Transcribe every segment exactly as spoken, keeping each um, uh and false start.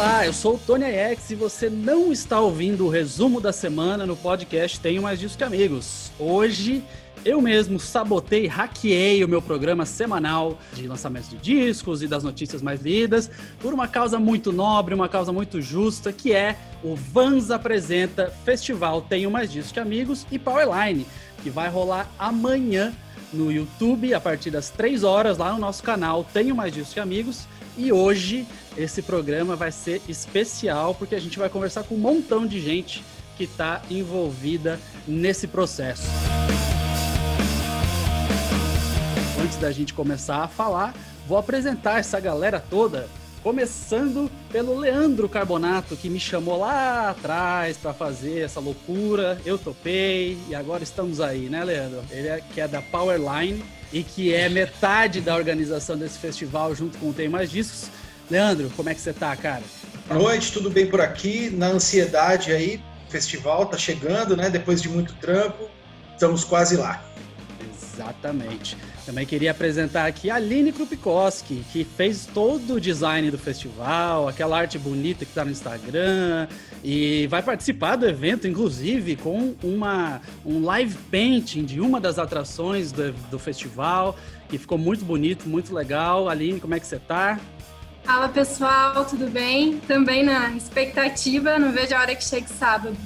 Olá, eu sou o Tony Aiex e você não está ouvindo o resumo da semana no podcast Tenho Mais Discos Que Amigos. Hoje, eu mesmo sabotei, hackeei o meu programa semanal de lançamentos de discos e das notícias mais lidas por uma causa muito nobre, uma causa muito justa, que é o Vans apresenta Festival Tenho Mais Discos Que Amigos e Powerline, que vai rolar amanhã no YouTube a partir das três horas, lá no nosso canal Tenho Mais Discos Que Amigos. E hoje esse programa vai ser especial porque a gente vai conversar com um montão de gente que está envolvida nesse processo. Antes da gente começar a falar, vou apresentar essa galera toda, começando pelo Leandro Carbonato, que me chamou lá atrás para fazer essa loucura. Eu topei e agora estamos aí, né, Leandro? Ele é, que é da Powerline e que é metade da organização desse festival junto com o Tem Mais Discos. Leandro, como é que você tá, cara? Boa noite, tudo bem por aqui? Na ansiedade aí, o festival tá chegando, né? Depois de muito trampo, estamos quase lá. Exatamente. Também queria apresentar aqui a Aline Krupkoski, que fez todo o design do festival, aquela arte bonita que está no Instagram, e vai participar do evento, inclusive, com uma, um live painting de uma das atrações do, do festival, que ficou muito bonito, muito legal. Aline, como é que você tá? Fala, pessoal, tudo bem? Também na expectativa, não vejo a hora que chegue sábado.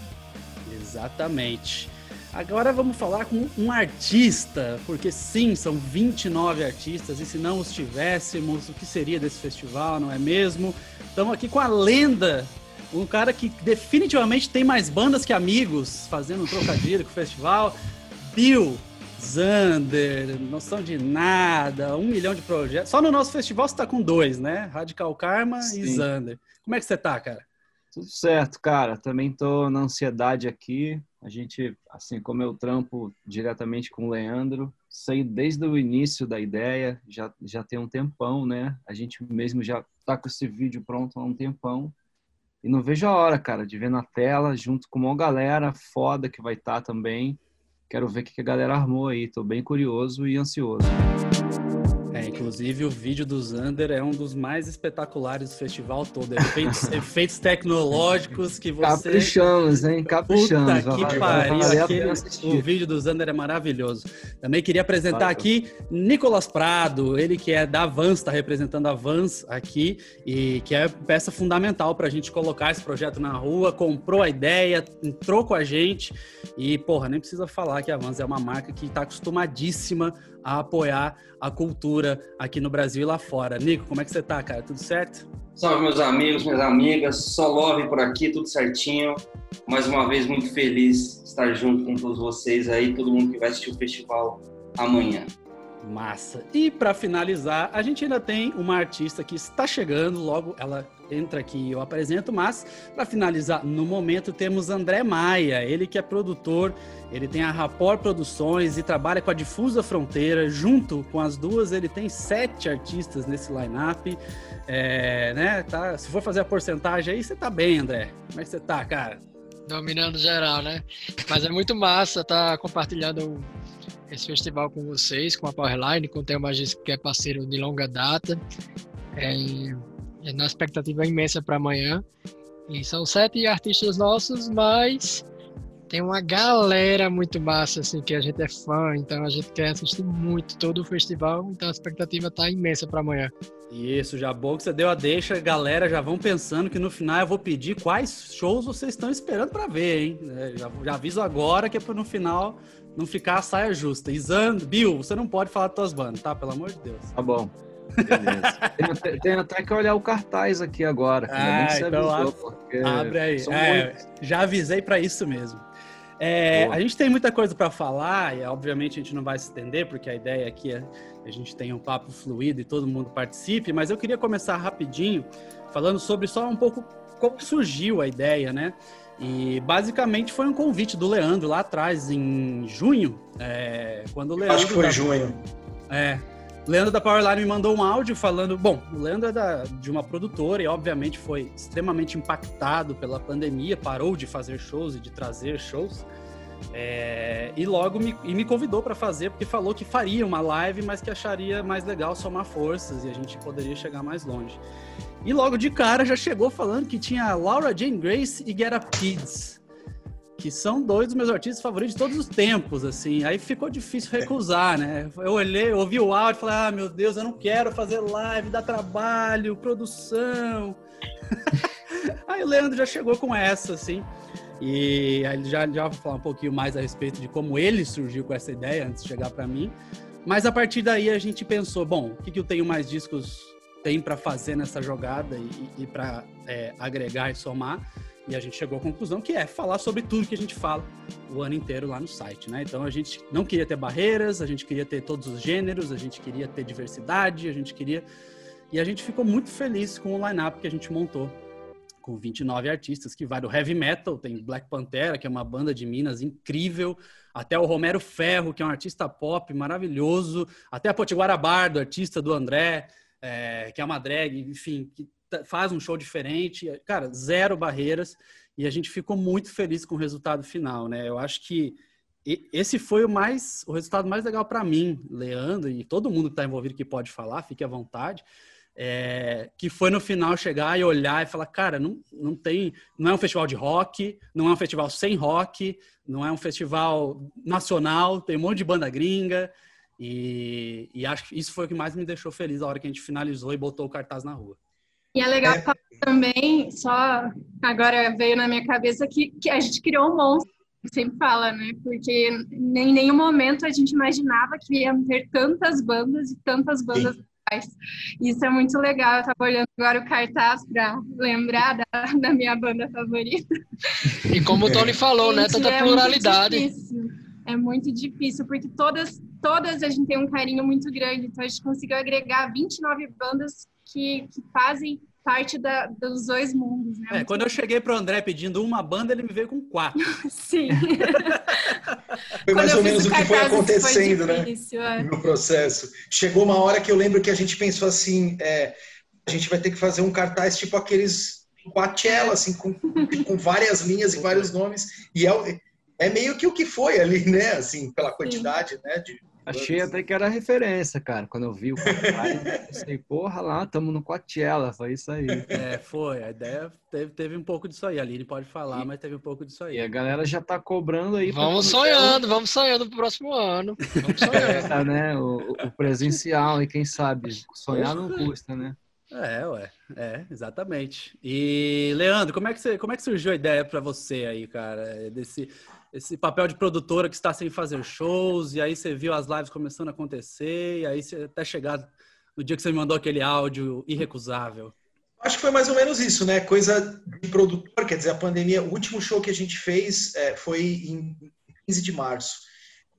Exatamente. Agora vamos falar com um artista, porque sim, são vinte e nove artistas, e se não os tivéssemos, o que seria desse festival, não é mesmo? Estamos aqui com a lenda, um cara que definitivamente tem mais bandas que amigos, fazendo um trocadilho com o festival, Bill Zander, Noção de Nada, um milhão de projetos. Só no nosso festival você está com dois, né? Radical Karma sim. E Zander. Como é que você tá, cara? Tudo certo, cara. Também tô na ansiedade aqui. A gente, assim, como eu trampo diretamente com o Leandro, saí desde o início da ideia, já, já tem um tempão, né? A gente mesmo já tá com esse vídeo pronto há um tempão. E não vejo a hora, cara, de ver na tela, junto com uma galera foda que vai estar tá também. Quero ver o que a galera armou aí. Tô bem curioso e ansioso. É, inclusive o vídeo do Zander é um dos mais espetaculares do festival todo. Efeitos, efeitos tecnológicos que você... Caprichamos, hein? Caprichamos. Puta que pariu. Aquele... O vídeo do Zander é maravilhoso. Também queria apresentar claro. Aqui Nicolas Prado, ele que é da Vans, está representando a Vans aqui, e que é peça fundamental para a gente colocar esse projeto na rua, comprou a ideia, entrou com a gente e, porra, nem precisa falar que a Vans é uma marca que está acostumadíssima a apoiar a cultura aqui no Brasil e lá fora. Nico, como é que você tá, cara? Tudo certo? Salve, meus amigos, minhas amigas. Só love por aqui, tudo certinho. Mais uma vez, muito feliz de estar junto com todos vocês aí, todo mundo que vai assistir o festival amanhã. Massa. E para finalizar, a gente ainda tem uma artista que está chegando, logo ela entra aqui e eu apresento, mas para finalizar, no momento temos André Maia, ele que é produtor, ele tem a Rapport Produções e trabalha com a Difusa Fronteira, junto com as duas ele tem sete artistas nesse line-up, é, né, tá, se for fazer a porcentagem aí, você tá bem, André, como é que você tá, cara? Dominando geral, né, mas é muito massa, tá compartilhando esse festival com vocês, com a Powerline, com o Tenho Mais Discos que é parceiro de longa data, é, é uma expectativa imensa para amanhã, e são sete artistas nossos, mas tem uma galera muito massa, assim, que a gente é fã, então a gente quer assistir muito todo o festival, então a expectativa tá imensa para amanhã. Isso, já bom que você deu a deixa, galera, já vão pensando que no final eu vou pedir quais shows vocês estão esperando para ver, hein? Já, já aviso agora que é para no final não ficar a saia justa. E Zando, Bill, você não pode falar das tuas bandas, tá? Pelo amor de Deus. Tá bom. Beleza. tem, tem até que olhar o cartaz aqui agora. Ah, que então avisou, a... abre aí. É, já avisei para isso mesmo. É, a gente tem muita coisa para falar e, obviamente, a gente não vai se estender, porque a ideia aqui é que a gente tenha um papo fluido e todo mundo participe, mas eu queria começar rapidinho falando sobre só um pouco como surgiu a ideia, né? E basicamente foi um convite do Leandro lá atrás, em junho, é, quando o Leandro... Acho que foi da... junho. É, o Leandro da Powerline me mandou um áudio falando... Bom, o Leandro é da, de uma produtora e obviamente foi extremamente impactado pela pandemia, parou de fazer shows e de trazer shows. É, e logo me, e me convidou para fazer, porque falou que faria uma live, mas que acharia mais legal somar forças e a gente poderia chegar mais longe. E logo de cara já chegou falando que tinha Laura Jane Grace e Get Up Kids, que são dois dos meus artistas favoritos de todos os tempos, assim. Aí ficou difícil recusar, né? Eu olhei, eu ouvi o áudio e falei, ah, meu Deus, eu não quero fazer live, dá trabalho, produção. Aí o Leandro já chegou com essa, assim. E aí já, já vou falar um pouquinho mais a respeito de como ele surgiu com essa ideia antes de chegar para mim. Mas a partir daí a gente pensou, bom, o que, que eu tenho mais discos tem para fazer nessa jogada e, e para é, agregar e somar? E a gente chegou à conclusão que é falar sobre tudo que a gente fala o ano inteiro lá no site, né? Então a gente não queria ter barreiras, a gente queria ter todos os gêneros, a gente queria ter diversidade, a gente queria... E a gente ficou muito feliz com o line-up que a gente montou, com vinte e nove artistas, que vai do heavy metal, tem Black Pantera, que é uma banda de Minas incrível, até o Romero Ferro, que é um artista pop maravilhoso, até a Potiguara Bar, do artista do André, é, que é uma drag, enfim, que faz um show diferente, cara, zero barreiras, e a gente ficou muito feliz com o resultado final, né? Eu acho que esse foi o, mais, o resultado mais legal para mim, Leandro, e todo mundo que está envolvido que pode falar, fique à vontade. É, que foi no final chegar e olhar e falar, cara, não, não tem, não é um festival de rock, não é um festival sem rock, não é um festival nacional, tem um monte de banda gringa, e, e acho que isso foi o que mais me deixou feliz a hora que a gente finalizou e botou o cartaz na rua. E é legal falar também, só agora veio na minha cabeça que, que a gente criou um monstro, sempre fala, né? Porque em nenhum momento a gente imaginava que iam ter tantas bandas e tantas bandas. Sim. Isso é muito legal. Eu estava olhando agora o cartaz para lembrar da, da minha banda favorita. E como o Tony falou, né? Tanta é pluralidade. Muito difícil. É muito difícil, porque todas, todas a gente tem um carinho muito grande. Então a gente conseguiu agregar vinte e nove bandas que, que fazem parte da, dos dois mundos, né? É, quando eu cheguei pro André pedindo uma banda, ele me veio com quatro. Sim. Foi mais ou menos o que foi acontecendo, foi difícil, né? É. No processo. Chegou uma hora que eu lembro que a gente pensou assim, é, a gente vai ter que fazer um cartaz tipo aqueles Coachella, assim, com, com várias linhas e vários nomes. E é, é meio que o que foi ali, né? Assim, pela quantidade, sim, né? De... Achei até que era referência, cara. Quando eu vi o cartaz, eu pensei, porra lá, tamo no Coachella, foi isso aí. É, foi. A ideia teve, teve um pouco disso aí. A Aline pode falar, e, mas teve um pouco disso aí. E a galera já tá cobrando aí. Vamos sonhando, vamos sonhando pro próximo ano. Vamos sonhando. É, né? O, o presencial, e quem sabe, sonhar não custa, né? É, ué. É, exatamente. E, Leandro, como é que, você, como é que surgiu a ideia pra você aí, cara? Desse... Esse papel de produtora que está sem fazer shows, e aí você viu as lives começando a acontecer, e aí você até chegar no dia que você me mandou aquele áudio irrecusável. Acho que foi mais ou menos isso, né? Coisa de produtor, quer dizer, a pandemia... O último show que a gente fez é, foi em quinze de março.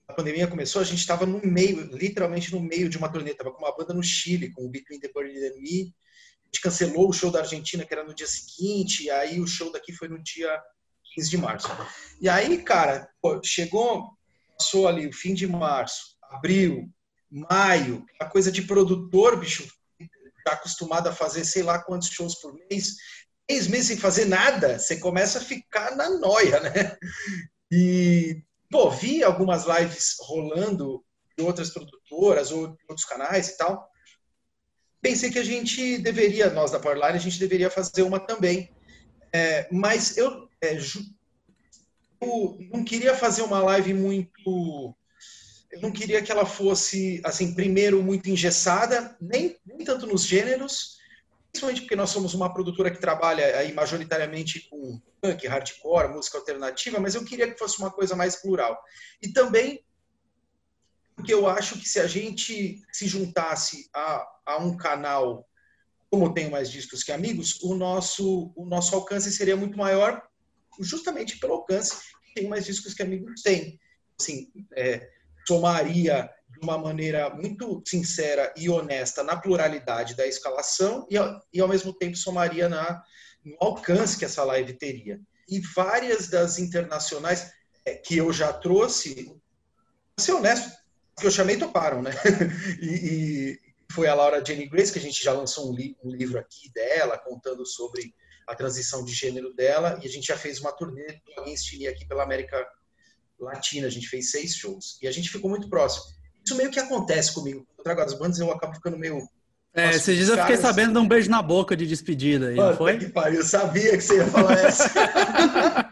A pandemia começou, a gente estava no meio, literalmente no meio de uma turnê. Estava com uma banda no Chile, com o Between the Burning Me. A gente cancelou o show da Argentina, que era no dia seguinte, e aí o show daqui foi no dia... quinze de março. E aí, cara, pô, chegou, passou ali o fim de março, abril, maio, a coisa de produtor, bicho, tá acostumado a fazer sei lá quantos shows por mês, três meses sem fazer nada, você começa a ficar na noia, né? E, pô, vi algumas lives rolando de outras produtoras ou de outros canais e tal. Pensei que a gente deveria, nós da Powerline, a gente deveria fazer uma também. É, mas eu eu não queria fazer uma live muito... Eu não queria que ela fosse, assim, primeiro, muito engessada, nem, nem tanto nos gêneros, principalmente porque nós somos uma produtora que trabalha aí majoritariamente com punk, hardcore, música alternativa, mas eu queria que fosse uma coisa mais plural. E também porque eu acho que se a gente se juntasse a, a um canal como Tenho Mais Discos Que Amigos, o nosso, o nosso alcance seria muito maior, justamente pelo alcance que Tem Mais Discos Que Amigos tem. Assim, é, somaria de uma maneira muito sincera e honesta na pluralidade da escalação e ao, e ao mesmo tempo somaria na, no alcance que essa live teria. E várias das internacionais é, que eu já trouxe, pra ser honesto, que eu chamei toparam, né? e, e foi a Laura Jane Grace, que a gente já lançou um, li, um livro aqui dela, contando sobre a transição de gênero dela, e a gente já fez uma turnê do Against Me aqui pela América latina, a gente fez seis shows. E a gente ficou muito próximo. Isso meio que acontece comigo. Eu trago as bandas e eu acabo ficando meio... É, esses dias eu fiquei sabendo de um beijo na boca de despedida aí, não foi? Que pariu, eu sabia que você ia falar essa.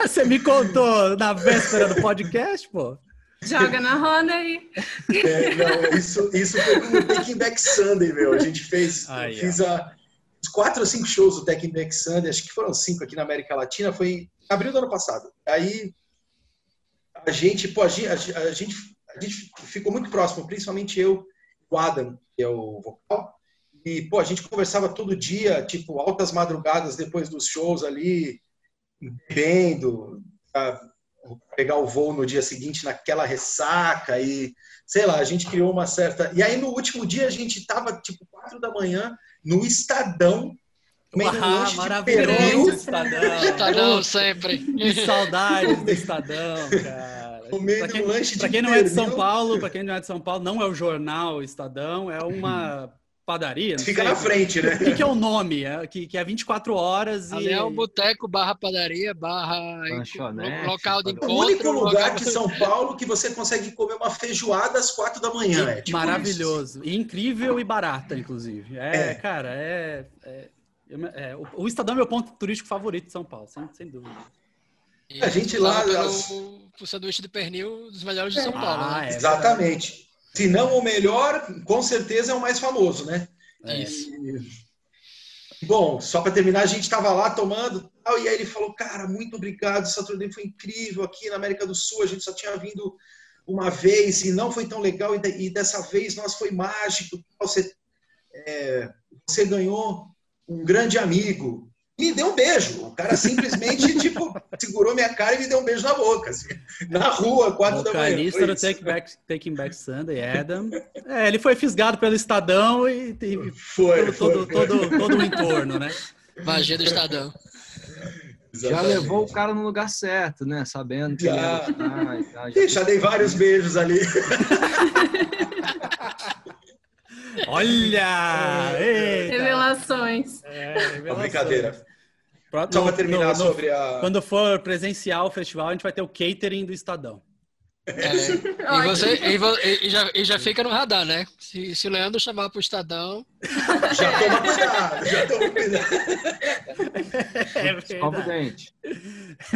Você me contou na véspera do podcast, pô. Joga na roda aí. É, não, isso, isso foi como o Taking Back Sunday, meu. A gente fez Ai, fiz a, os quatro ou cinco shows do Taking Back Sunday, acho que foram cinco aqui na América Latina, foi em abril do ano passado. Aí a gente, pô, a gente, a gente, a gente ficou muito próximo, principalmente eu e o Adam, que é o vocal, e, pô, a gente conversava todo dia, tipo, altas madrugadas depois dos shows ali, bebendo, pra pegar o voo no dia seguinte naquela ressaca e, sei lá, a gente criou uma certa... E aí, no último dia, a gente tava, tipo, quatro da manhã, no Estadão, meio lanche de peru. Estadão, Estadão sempre. Que saudade do Estadão, cara. Para quem, pra quem não é de São Paulo, para quem não é de São Paulo, não é o jornal Estadão, é uma padaria. Não Fica sei. na frente, né? O que, que é o nome? É, que, que é vinte e quatro horas. Ali e... é um boteco barra padaria, barra local de encontro. É o único lugar de São Paulo que você consegue comer uma feijoada às quatro da manhã. É, tipo maravilhoso. E incrível e barata, inclusive. É, é. cara, é, é, é, é... O Estadão é meu ponto turístico favorito de São Paulo, sem, sem dúvida. E a gente lá... Pelo, as... O sanduíche de pernil dos melhores de São Paulo. Ah, né? é Exatamente. Se não o melhor, com certeza é o mais famoso, né? É isso. E... Bom, só para terminar, a gente estava lá tomando tal, e aí ele falou, cara, muito obrigado, essa turnê foi incrível aqui na América do Sul, a gente só tinha vindo uma vez e não foi tão legal, e, de, e dessa vez, nossa, foi mágico. Você, é, você ganhou um grande amigo. Me deu um beijo. O cara simplesmente, tipo, segurou minha cara e me deu um beijo na boca, assim, na rua, quatro da manhã. O vocalista do Take Back, Taking Back Sunday, Adam. É, ele foi fisgado pelo Estadão e teve foi, todo, foi, todo, foi. Todo, todo, todo o entorno, né? Magia do Estadão. Exatamente. Já levou o cara no lugar certo, né? Sabendo que já. Ele ia gostar, já, já dei vários beijos ali. Olha! Eita. Revelações. É, revelações. Uma brincadeira. Só para terminar no, sobre a... Quando for presencial o festival, a gente vai ter o catering do Estadão. É. E, você, e, e, já, e já fica no radar, né? Se, se o Leandro chamar para o Estadão... Já toma cuidado, já toma cuidado. Escova o dente.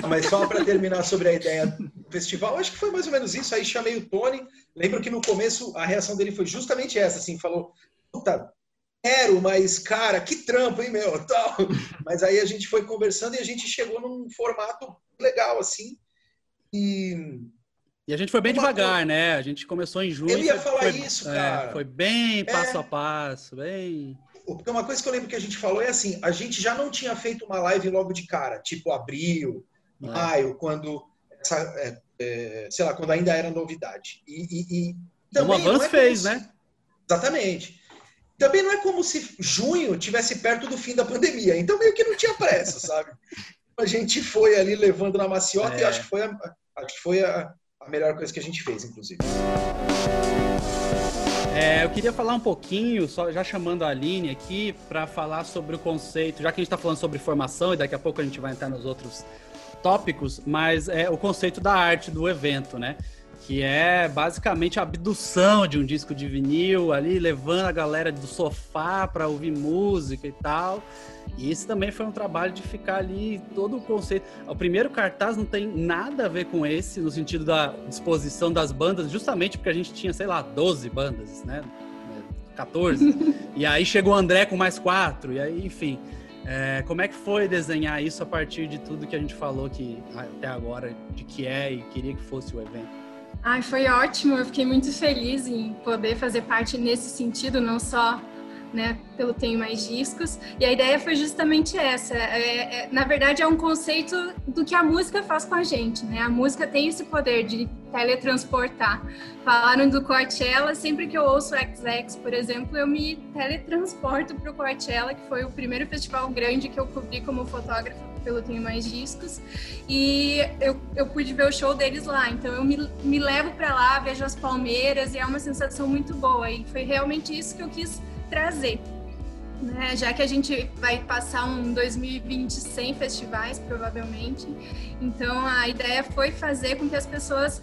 Mas só para terminar sobre a ideia do festival, acho que foi mais ou menos isso. Aí chamei o Tony. Lembro que no começo a reação dele foi justamente essa, assim, falou... Puta, quero, mas, cara, que trampo, hein, meu? Tal. Mas aí a gente foi conversando e a gente chegou num formato legal, assim. E... E a gente foi bem Uma devagar, coisa. né? A gente começou em junho. Eu ia falar foi, isso, cara. É, foi bem passo é. a passo, bem... Porque uma coisa que eu lembro que a gente falou é assim, a gente já não tinha feito uma live logo de cara, tipo abril, é. maio, quando, essa, é, é, sei lá, quando ainda era novidade. E, e, e também Uma Vans é fez, se... né? Exatamente. Também não é como se junho tivesse perto do fim da pandemia, então meio que não tinha pressa, sabe? A gente foi ali levando na maciota é. e acho que foi a... Acho que foi a A melhor coisa que a gente fez, inclusive. É, eu queria falar um pouquinho, só já chamando a Aline aqui, para falar sobre o conceito, já que a gente está falando sobre formação e daqui a pouco a gente vai entrar nos outros tópicos, mas é o conceito da arte do evento, né? Que é basicamente a abdução de um disco de vinil, ali levando a galera do sofá para ouvir música e tal. E esse também foi um trabalho de ficar ali todo o conceito. O primeiro cartaz não tem nada a ver com esse, no sentido da disposição das bandas, justamente porque a gente tinha, sei lá, doze bandas, né? quatorze. E aí chegou o André com mais quatro, e aí, enfim. É, como é que foi desenhar isso a partir de tudo que a gente falou que, até agora, de que é e queria que fosse o evento? Ai, foi ótimo, eu fiquei muito feliz em poder fazer parte nesse sentido, não só, né, pelo Tenho Mais Discos. E a ideia foi justamente essa, é, é, na verdade é um conceito do que a música faz com a gente, né? A música tem esse poder de teletransportar. Falaram do Coachella, sempre que eu ouço o X X, por exemplo, eu me teletransporto para o Coachella, que foi o primeiro festival grande que eu cobri como fotógrafa pelo Tenho Mais Discos, e eu, eu pude ver o show deles lá, então eu me, me levo para lá, vejo as palmeiras, e é uma sensação muito boa, e foi realmente isso que eu quis trazer. né? Já que a gente vai passar um dois mil e vinte sem festivais, provavelmente. Então, a ideia foi fazer com que as pessoas,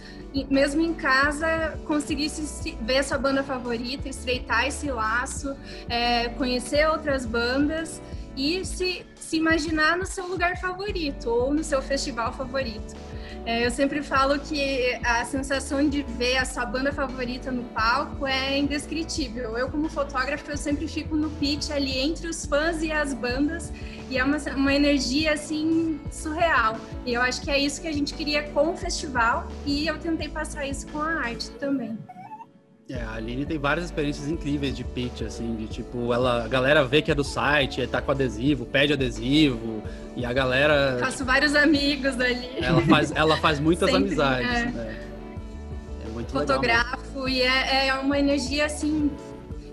mesmo em casa, conseguissem ver a sua banda favorita, estreitar esse laço, é, conhecer outras bandas e se, se imaginar no seu lugar favorito ou no seu festival favorito. É, eu sempre falo que a sensação de ver a sua banda favorita no palco é indescritível. Eu, como fotógrafa, eu sempre fico no pitch ali entre os fãs e as bandas, e é uma, uma energia, assim, surreal. E eu acho que é isso que a gente queria com o festival, e eu tentei passar isso com a arte também. É, a Aline tem várias experiências incríveis de pitch, assim, de tipo, ela, a galera vê que é do site, tá com adesivo, pede adesivo, e a galera... Eu faço vários amigos ali. Ela faz, ela faz muitas sempre, amizades, é. Né? É muito Fotografo, legal. E é, é uma energia, assim,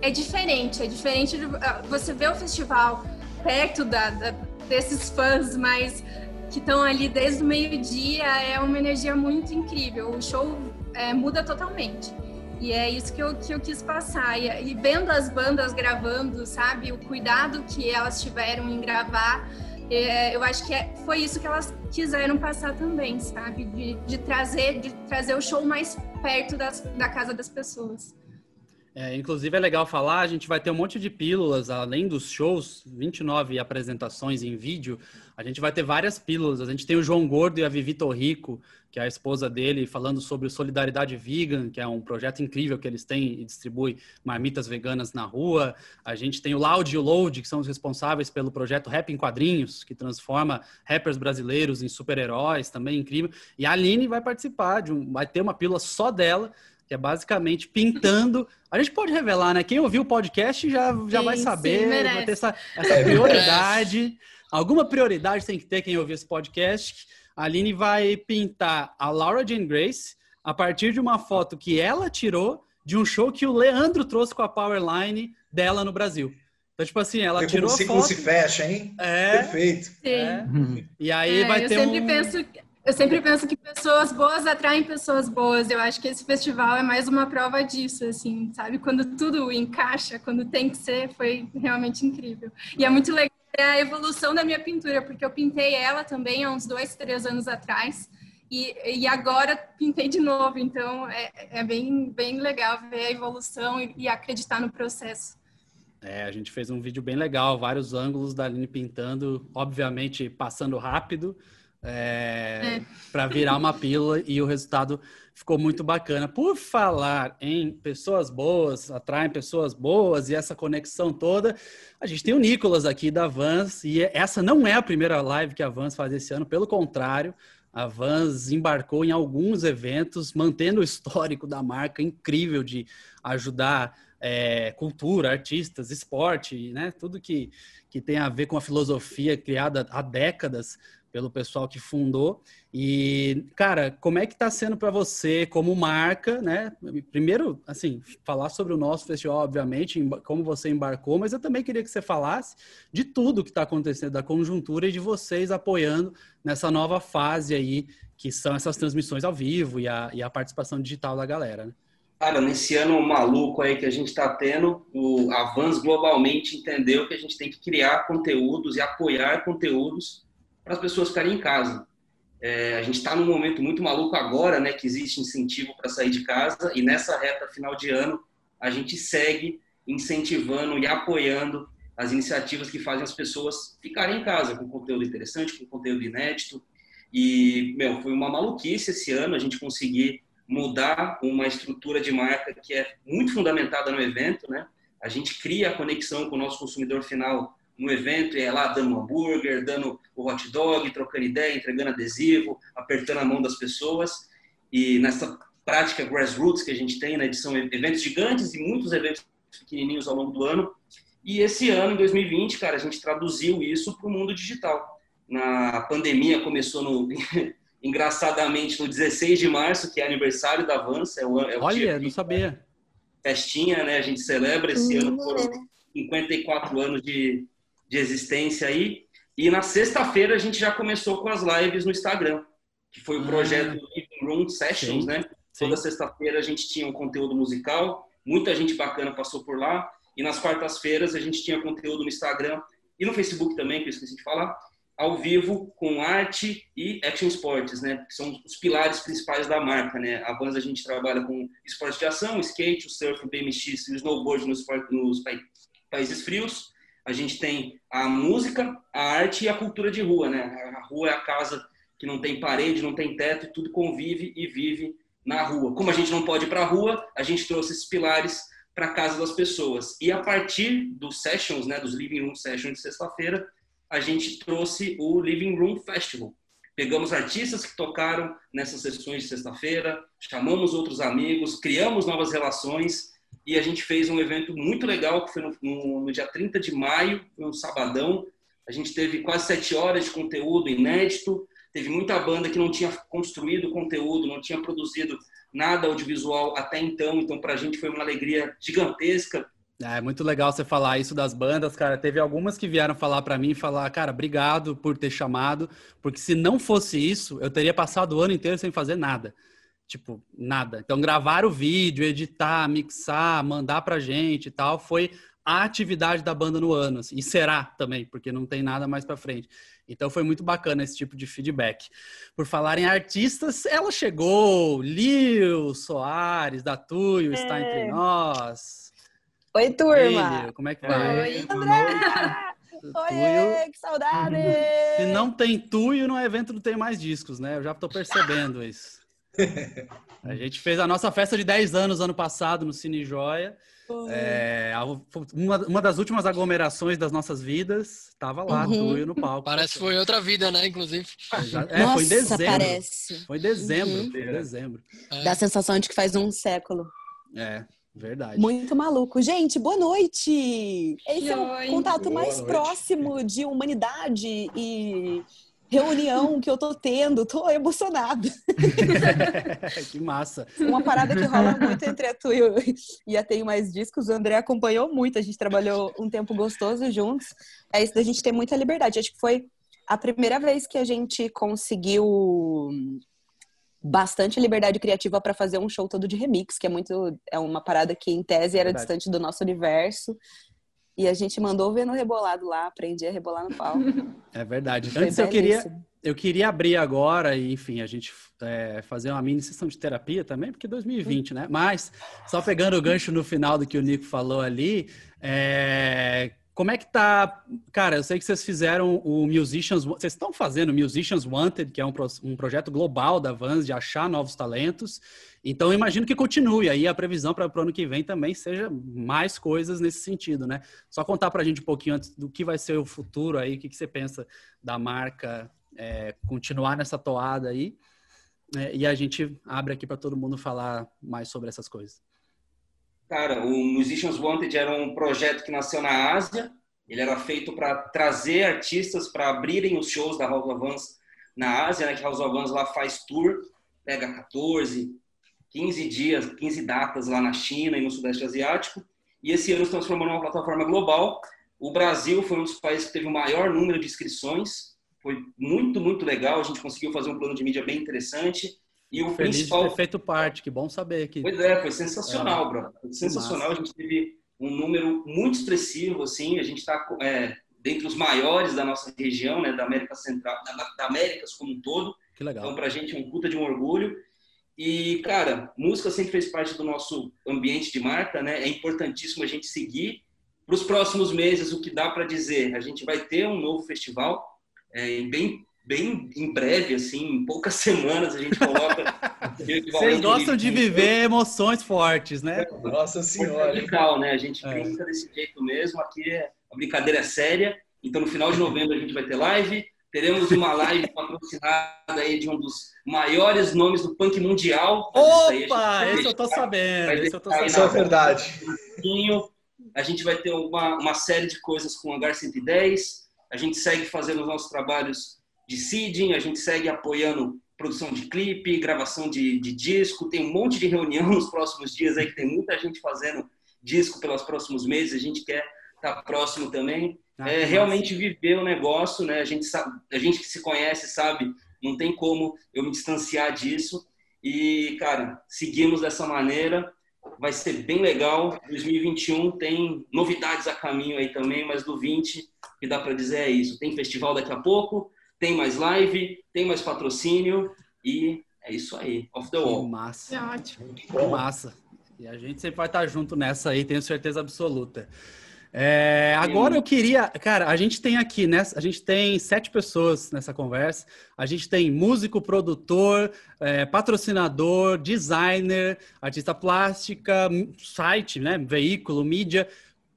é diferente, é diferente de você ver o festival perto da, da, desses fãs, mas que estão ali desde o meio-dia, é uma energia muito incrível, o show é, muda totalmente. E é isso que eu, que eu quis passar. E, e vendo as bandas gravando, sabe? O cuidado que elas tiveram em gravar, é, eu acho que é, foi isso que elas quiseram passar também, sabe? De, de, trazer, de trazer o show mais perto das, da casa das pessoas. É, inclusive é legal falar, a gente vai ter um monte de pílulas, além dos shows, vinte e nove apresentações em vídeo, a gente vai ter várias pílulas. A gente tem o João Gordo e a Vivi Torrico, que é a esposa dele, falando sobre Solidariedade Vegan, que é um projeto incrível que eles têm e distribui marmitas veganas na rua. A gente tem o Loud e o Load, que são os responsáveis pelo projeto Rap em Quadrinhos, que transforma rappers brasileiros em super-heróis, também incrível. E a Aline vai participar, de um, vai ter uma pílula só dela, que é basicamente pintando. A gente pode revelar, né? Quem ouviu o podcast já, já sim, vai saber, sim, vai ter essa, essa prioridade. Alguma prioridade tem que ter quem ouvir esse podcast. A Aline vai pintar a Laura Jane Grace a partir de uma foto que ela tirou de um show que o Leandro trouxe com a Powerline dela no Brasil. Então, tipo assim, ela eu tirou a foto... Como o ciclo se fecha, hein? É. Perfeito. Sim. É. E aí é, vai eu ter sempre um... Penso que... Eu sempre penso que pessoas boas atraem pessoas boas. Eu acho que esse festival é mais uma prova disso, assim, sabe? Quando tudo encaixa, quando tem que ser, foi realmente incrível. E é muito legal a evolução da minha pintura, porque eu pintei ela também há uns dois, três anos atrás. E, e agora pintei de novo. Então, é, é bem, bem legal ver a evolução e, e acreditar no processo. É, a gente fez um vídeo bem legal, vários ângulos da Aline pintando, obviamente passando rápido. É, é. Para virar uma pílula e o resultado ficou muito bacana. Por falar em pessoas boas, atraem pessoas boas e essa conexão toda, a gente tem o Nicolas aqui da Vans e essa não é a primeira live que a Vans faz esse ano, pelo contrário, a Vans embarcou em alguns eventos, mantendo o histórico da marca incrível de ajudar é, cultura, artistas, esporte, né? Tudo que, que tem a ver com a filosofia criada há décadas pelo pessoal que fundou. E, cara, como é que tá sendo para você como marca, né? Primeiro, assim, falar sobre o nosso festival, obviamente, como você embarcou, mas eu também queria que você falasse de tudo que tá acontecendo, da conjuntura e de vocês apoiando nessa nova fase aí, que são essas transmissões ao vivo e a, e a participação digital da galera, né? Cara, nesse ano maluco aí que a gente está tendo, o Vans globalmente entendeu que a gente tem que criar conteúdos e apoiar conteúdos para as pessoas ficarem em casa. É, a gente está num momento muito maluco agora, né, que existe incentivo para sair de casa, e nessa reta final de ano a gente segue incentivando e apoiando as iniciativas que fazem as pessoas ficarem em casa, com conteúdo interessante, com conteúdo inédito. E, meu, foi uma maluquice esse ano a gente conseguir mudar uma estrutura de marca que é muito fundamentada no evento, né? A gente cria a conexão com o nosso consumidor final no evento, e é lá dando um hambúrguer, dando o hot dog, trocando ideia, entregando adesivo, apertando a mão das pessoas. E nessa prática grassroots que a gente tem, né, de são eventos gigantes e muitos eventos pequenininhos ao longo do ano. E esse ano, em dois mil e vinte, cara, a gente traduziu isso para o mundo digital. Na pandemia começou, no, engraçadamente, no dezesseis de março, que é aniversário da Vans. É o, é o Olha, dia não que, sabia. Festinha, né? A gente celebra esse hum, ano foram cinquenta e quatro anos de... de existência aí, e na sexta-feira a gente já começou com as lives no Instagram, que foi o projeto ah, Living Room Sessions, sim, né? Sim. Toda sexta-feira a gente tinha um conteúdo musical, muita gente bacana passou por lá, E nas quartas-feiras a gente tinha conteúdo no Instagram e no Facebook também, que eu esqueci de falar, ao vivo com arte e action sports, né? Que são os pilares principais da marca, né? A Vans a gente trabalha com esporte de ação, o skate, o surf, o B M X e o snowboard nos, nos pa países frios. A gente tem a música, a arte e a cultura de rua, né? A rua é a casa que não tem parede, não tem teto, e tudo convive e vive na rua. Como a gente não pode ir para a rua, a gente trouxe esses pilares para a casa das pessoas. E a partir dos sessions, né, dos Living Room Sessions de sexta-feira, a gente trouxe o Living Room Festival. Pegamos artistas que tocaram nessas sessões de sexta-feira, chamamos outros amigos, criamos novas relações e a gente fez um evento muito legal, que foi no, no, no dia trinta de maio, um sabadão. A gente teve quase sete horas de conteúdo inédito, teve muita banda que não tinha construído conteúdo, não tinha produzido nada audiovisual até então. Então, para a gente foi uma alegria gigantesca. É muito legal você falar isso das bandas, cara. Teve algumas que vieram falar para mim, falar, cara, obrigado por ter chamado, porque se não fosse isso, eu teria passado o ano inteiro sem fazer nada. Tipo, nada. Então, gravar o vídeo, editar, mixar, mandar pra gente e tal, foi a atividade da banda no ano. Assim, e será também, porque não tem nada mais pra frente. Então, foi muito bacana esse tipo de feedback. Por falar em artistas, ela chegou. Lio Soares, da Tuyo, é. está entre nós. Oi, turma. Ei, como é que vai? Oi, André. Oi, que saudade. Se não tem Tuyo, no evento não tem mais discos, né? Eu já tô percebendo isso. A gente fez a nossa festa de dez anos ano passado no Cine Joia. Uhum. É, uma, uma das últimas aglomerações das nossas vidas. Tava lá, uhum. Tuyo no palco. Parece que foi outra vida, né, inclusive. É, nossa, foi em dezembro. Parece. Foi em dezembro. Uhum. Foi em dezembro. É. Dá a sensação de que faz um século. É, verdade. Muito maluco. Gente, boa noite! Esse é o contato mais próximo de humanidade e... reunião que eu tô tendo, tô emocionada. Que massa. Uma parada que rola muito entre a Tuyo e a Tenho Mais Discos, o André acompanhou muito, a gente trabalhou um tempo gostoso juntos, é isso da gente ter muita liberdade. Acho que foi a primeira vez que a gente conseguiu bastante liberdade criativa para fazer um show todo de remix, que é muito, é uma parada que em tese era Verdade. distante do nosso universo. E a gente mandou ver no rebolado lá, aprendi a rebolar no pau. É verdade. Foi Antes eu queria, eu queria abrir agora, e, enfim, a gente é, fazer uma mini sessão de terapia também, porque dois mil e vinte, né? Mas, só pegando o gancho no final do que o Nico falou ali, é, como é que tá... Cara, eu sei que vocês fizeram o Musicians... Vocês estão fazendo o Musicians Wanted, que é um, pro, um projeto global da Vans de achar novos talentos. Então, eu imagino que continue. Aí a previsão para o ano que vem também seja mais coisas nesse sentido, né? Só contar para a gente um pouquinho antes do que vai ser o futuro aí. O que, que você pensa da marca é, continuar nessa toada aí? É, e a gente abre aqui para todo mundo falar mais sobre essas coisas. Cara, o Musicians Wanted era um projeto que nasceu na Ásia. Ele era feito para trazer artistas para abrirem os shows da House of Vans na Ásia, né? Que House of Vans lá faz tour, pega quatorze, quinze dias, quinze datas lá na China e no Sudeste Asiático. E esse ano se transformou numa plataforma global. O Brasil foi um dos países que teve o maior número de inscrições. Foi muito, muito legal. A gente conseguiu fazer um plano de mídia bem interessante. E o Feliz principal... de ter feito parte, que bom saber que... Pois é, foi sensacional, é. bro. Foi sensacional, Massa. A gente teve um número muito expressivo, assim, a gente está é, dentre os maiores da nossa região, né, da América Central, da, da Américas como um todo. Que legal. Então, pra gente é um puta de um orgulho. E, cara, música sempre fez parte do nosso ambiente de marca, né, é importantíssimo a gente seguir. Para os próximos meses, o que dá para dizer? A gente vai ter um novo festival, é, bem... bem em breve, assim, em poucas semanas a gente coloca... Vocês gostam de viver emoções fortes, né? Nossa Senhora! É legal, né? A gente é. brinca desse jeito mesmo, aqui é... a brincadeira é séria, então no final de novembro a gente vai ter live, teremos uma live patrocinada aí de um dos maiores nomes do punk mundial. Opa! Esse eu tô sabendo, esse eu tô sabendo. Isso é verdade. A gente vai ter uma, uma série de coisas com o Hangar cento e dez, a gente segue fazendo os nossos trabalhos de seeding, a gente segue apoiando produção de clipe, gravação de, de disco, tem um monte de reunião nos próximos dias aí, que tem muita gente fazendo disco pelos próximos meses, a gente quer estar próximo também. Ah, é, realmente viver o negócio, né? A gente sabe, a gente que se conhece sabe, não tem como eu me distanciar disso. E, cara, seguimos dessa maneira. vai ser bem legal. dois mil e vinte e um tem novidades a caminho aí também, mas do vinte, que dá para dizer é isso. Tem festival daqui a pouco, tem mais live, tem mais patrocínio e é isso aí. Off the wall. Que massa. É ótimo. Que massa. E a gente sempre vai estar junto nessa aí, tenho certeza absoluta. É, agora eu queria... Cara, a gente tem aqui, né? A gente tem sete pessoas nessa conversa. A gente tem músico, produtor, é, patrocinador, designer, artista plástica, site, né? Veículo, mídia.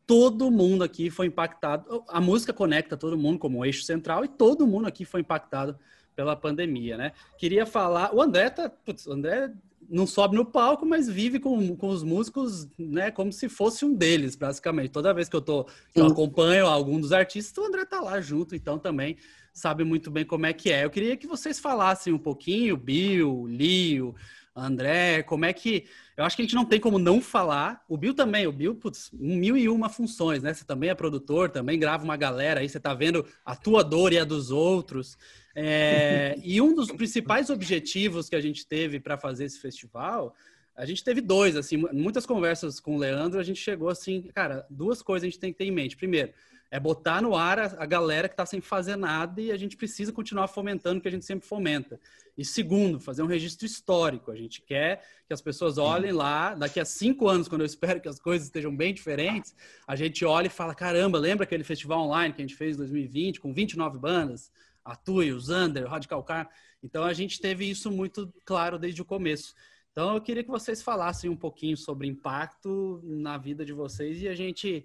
Todo mundo aqui foi impactado. A música conecta todo mundo como eixo central e todo mundo aqui foi impactado pela pandemia, né? Queria falar... O André tá... Putz, o André... não sobe no palco, mas vive com, com os músicos, né? Como se fosse um deles, basicamente. Toda vez que eu, tô, que eu acompanho algum dos artistas, o André tá lá junto, então também sabe muito bem como é que é. Eu queria que vocês falassem um pouquinho, Bill, Lio, André, como é que... Eu acho que a gente não tem como não falar. O Bill também, o Bill, putz, mil e uma funções, né? Você também é produtor, também grava uma galera aí, você tá vendo a tua dor e a dos outros. É, e um dos principais objetivos que a gente teve para fazer esse festival, a gente teve dois, assim, muitas conversas com o Leandro, a gente chegou assim, cara, duas coisas a gente tem que ter em mente. Primeiro, é botar no ar a, a galera que está sem fazer nada e a gente precisa continuar fomentando o que a gente sempre fomenta. E segundo, fazer um registro histórico. A gente quer que as pessoas olhem lá, daqui a cinco anos, quando eu espero que as coisas estejam bem diferentes, a gente olha e fala, caramba, lembra aquele festival online que a gente fez em dois mil e vinte com vinte e nove bandas? A Tuyo, o Zander, o Radical Karma. Então, a gente teve isso muito claro desde o começo. Então, eu queria que vocês falassem um pouquinho sobre impacto na vida de vocês e a gente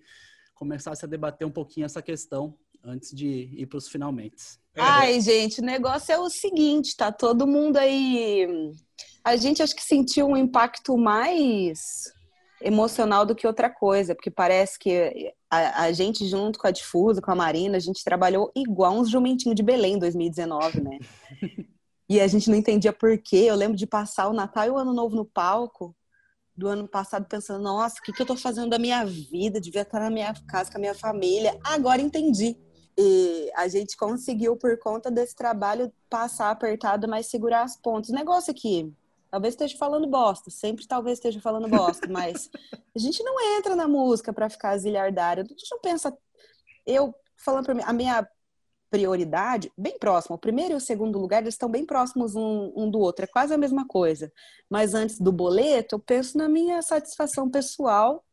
começasse a debater um pouquinho essa questão antes de ir para os finalmente. Ai, gente, o negócio é o seguinte, tá? Todo mundo aí... A gente acho que sentiu um impacto mais emocional do que outra coisa, porque parece que a, a gente junto com a Difusa, com a Marina, a gente trabalhou igual uns jumentinhos de Belém em dois mil e dezenove, né? E a gente não entendia por quê. Eu lembro de passar o Natal e o Ano Novo no palco do ano passado pensando, nossa, o que, que eu tô fazendo da minha vida? Devia estar na minha casa com a minha família. Agora entendi. E a gente conseguiu, por conta desse trabalho, passar apertado, mas segurar as pontas. O negócio aqui... Talvez esteja falando bosta, sempre talvez esteja falando bosta, mas a gente não entra na música para ficar zilhardário. A gente não pensa... Eu, falando para mim, a minha prioridade, bem próxima, o primeiro e o segundo lugar, eles estão bem próximos um, um do outro, é quase a mesma coisa. Mas antes do boleto, eu penso na minha satisfação pessoal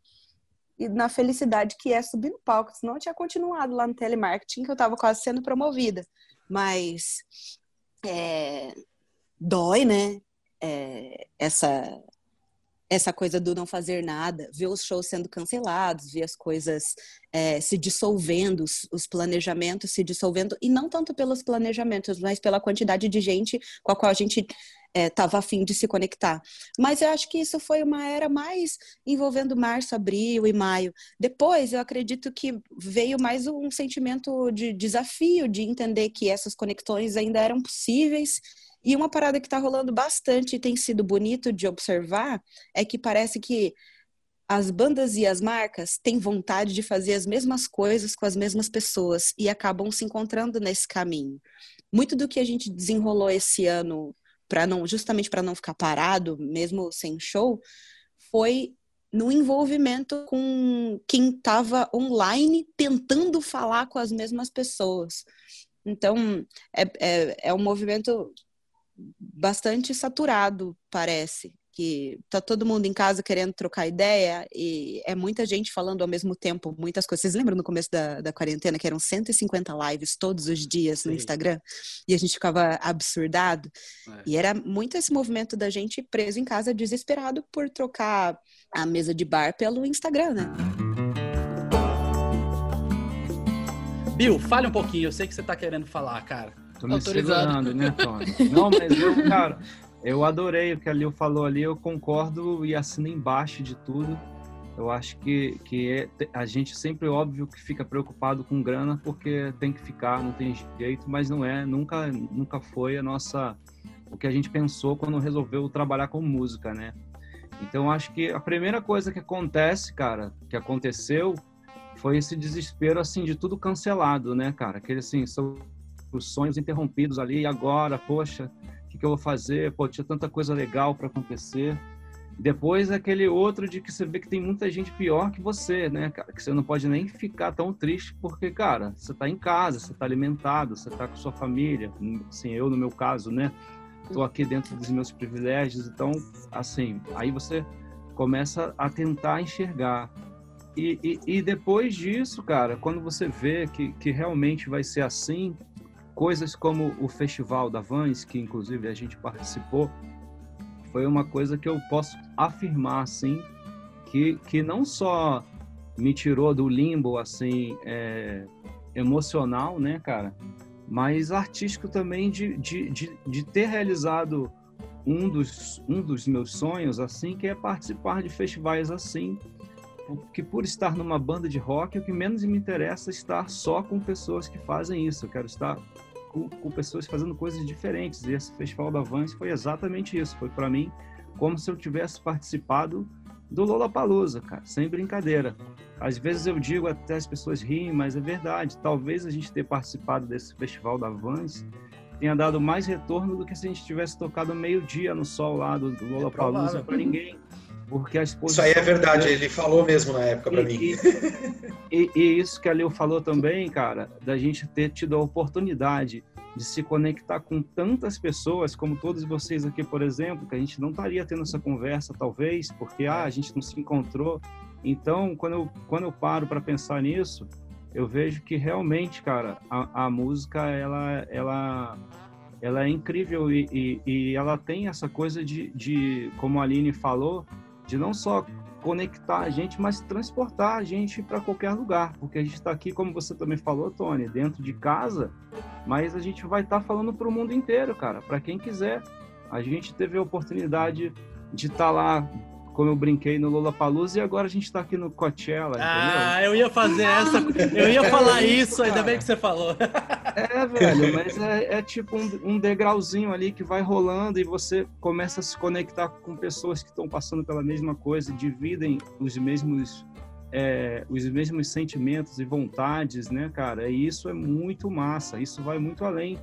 e na felicidade que é subir no palco, senão eu tinha continuado lá no telemarketing, que eu estava quase sendo promovida. Mas é... dói, né? É, essa, essa coisa do não fazer nada, ver os shows sendo cancelados, ver as coisas é, se dissolvendo, os, os planejamentos se dissolvendo, e não tanto pelos planejamentos, mas pela quantidade de gente com a qual a gente estava é, afim de se conectar. Mas eu acho que isso foi uma era mais envolvendo março, abril e maio. Depois, eu acredito que veio mais um sentimento de desafio, de entender que essas conexões ainda eram possíveis. E uma parada que tá rolando bastante e tem sido bonito de observar é que parece que as bandas e as marcas têm vontade de fazer as mesmas coisas com as mesmas pessoas e acabam se encontrando nesse caminho. Muito do que a gente desenrolou esse ano, pra não, justamente para não ficar parado, mesmo sem show, foi no envolvimento com quem estava online tentando falar com as mesmas pessoas. Então, é, é, é um movimento... bastante saturado, parece que tá todo mundo em casa querendo trocar ideia e é muita gente falando ao mesmo tempo, muitas coisas. Vocês lembram no começo da, da quarentena que eram cento e cinquenta lives todos os dias Sim. no Instagram e a gente ficava absurdado? É. E era muito esse movimento da gente preso em casa, desesperado por trocar a mesa de bar pelo Instagram, né? Bill, fale um pouquinho, eu sei que você tá querendo falar, cara. Tô me segurando, né, Tony? Não, mas eu, cara, eu adorei o que a Lio falou ali, eu concordo e assino embaixo de tudo. Eu acho que, que é, a gente sempre, óbvio, que fica preocupado com grana, porque tem que ficar, não tem jeito, mas não é, nunca, nunca foi a nossa, o que a gente pensou quando resolveu trabalhar com música, né? Então, acho que a primeira coisa que acontece, cara, que aconteceu, foi esse desespero, assim, de tudo cancelado, né, cara? Aquele, assim, são os sonhos interrompidos ali, e agora, poxa, o que, que eu vou fazer? Pô, tinha tanta coisa legal para acontecer. Depois aquele outro de que você vê que tem muita gente pior que você, né, cara? Que você não pode nem ficar tão triste porque, cara, você tá em casa, você tá alimentado, você tá com sua família, assim, eu no meu caso, né? Tô aqui dentro dos meus privilégios, então, assim, aí você começa a tentar enxergar. E, e, e depois disso, cara, quando você vê que, que realmente vai ser assim, coisas como o Festival da Vans, que inclusive a gente participou, foi uma coisa que eu posso afirmar, assim, que, que não só me tirou do limbo, assim, é, emocional, né, cara, mas artístico também de, de, de, de ter realizado um dos, um dos meus sonhos, assim, que é participar de festivais assim, porque por estar numa banda de rock, o que menos me interessa é estar só com pessoas que fazem isso, eu quero estar... Com, com pessoas fazendo coisas diferentes, e esse Festival da Vans foi exatamente isso, foi para mim como se eu tivesse participado do Lollapalooza, cara, sem brincadeira. Às vezes eu digo, até as pessoas riem, mas é verdade, talvez a gente ter participado desse Festival da Vans tenha dado mais retorno do que se a gente tivesse tocado meio-dia no sol lá do, do Lollapalooza para ninguém. Porque a exposição... Isso aí é verdade, ele falou mesmo na época para mim. E, e, e isso que a Leo falou também, cara, da gente ter tido a oportunidade de se conectar com tantas pessoas, como todos vocês aqui, por exemplo, que a gente não estaria tendo essa conversa, talvez, porque ah, a gente não se encontrou. Então, quando eu, quando eu paro para pensar nisso, eu vejo que realmente, cara, a, a música, ela... ela... ela é incrível e, e, e ela tem essa coisa de, de, como a Aline falou, de não só conectar a gente, mas transportar a gente para qualquer lugar, porque a gente está aqui, como você também falou, Tony, dentro de casa, mas a gente vai estar tá falando para o mundo inteiro, cara, para quem quiser. A gente teve a oportunidade de estar tá lá, como eu brinquei, no Lollapalooza, e agora a gente está aqui no Coachella, ah, entendeu? Eu ia fazer essa, eu ia falar isso, cara. Ainda bem que você falou. É, velho, mas é, é tipo um, um degrauzinho ali que vai rolando e você começa a se conectar com pessoas que estão passando pela mesma coisa, dividem os mesmos, é, os mesmos sentimentos e vontades, né, cara? E isso é muito massa, isso vai muito além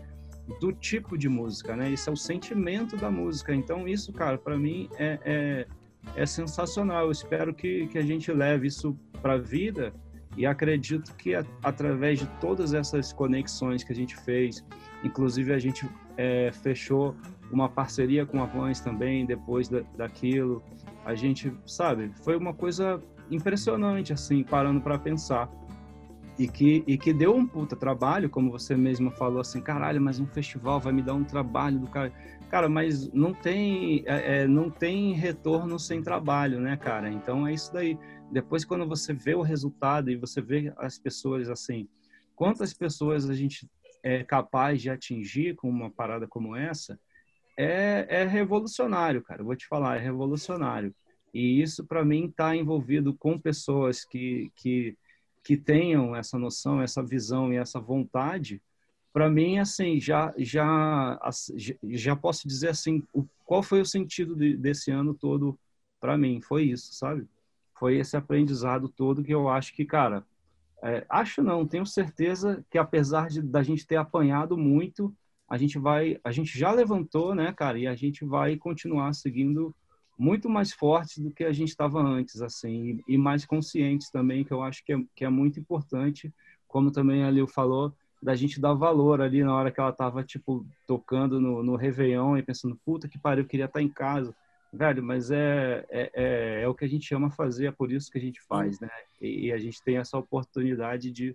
do tipo de música, né? Isso é o sentimento da música, então isso, cara, pra mim é... é é sensacional. Eu espero que, que a gente leve isso para a vida e acredito que a, através de todas essas conexões que a gente fez, inclusive a gente é, fechou uma parceria com a Vans também depois da, daquilo, a gente, sabe, foi uma coisa impressionante, assim, parando para pensar. E que, e que deu um puta trabalho, como você mesmo falou, assim, caralho, mas um festival vai me dar um trabalho do cara. Cara, mas não tem, é, não tem retorno sem trabalho, né, cara? Então é isso daí. Depois, quando você vê o resultado e você vê as pessoas, assim, quantas pessoas a gente é capaz de atingir com uma parada como essa, é, é revolucionário, cara. Eu vou te falar, é revolucionário. E isso, pra mim, tá envolvido com pessoas que... que que tenham essa noção, essa visão e essa vontade, para mim, assim, já, já, já posso dizer, assim, o, qual foi o sentido de, desse ano todo para mim? Foi isso, sabe? Foi esse aprendizado todo que eu acho que, cara, é, acho não, tenho certeza que apesar de, da gente ter apanhado muito, a gente vai, a gente já levantou, né, cara? E a gente vai continuar seguindo muito mais fortes do que a gente estava antes, assim, e mais conscientes também, que eu acho que é, que é muito importante, como também a Lio falou, da gente dar valor ali na hora que ela estava, tipo, tocando no, no Réveillon e pensando, puta que pariu, eu queria estar em casa. Velho, mas é, é, é, é o que a gente ama fazer, é por isso que a gente faz, né? E, e a gente tem essa oportunidade de,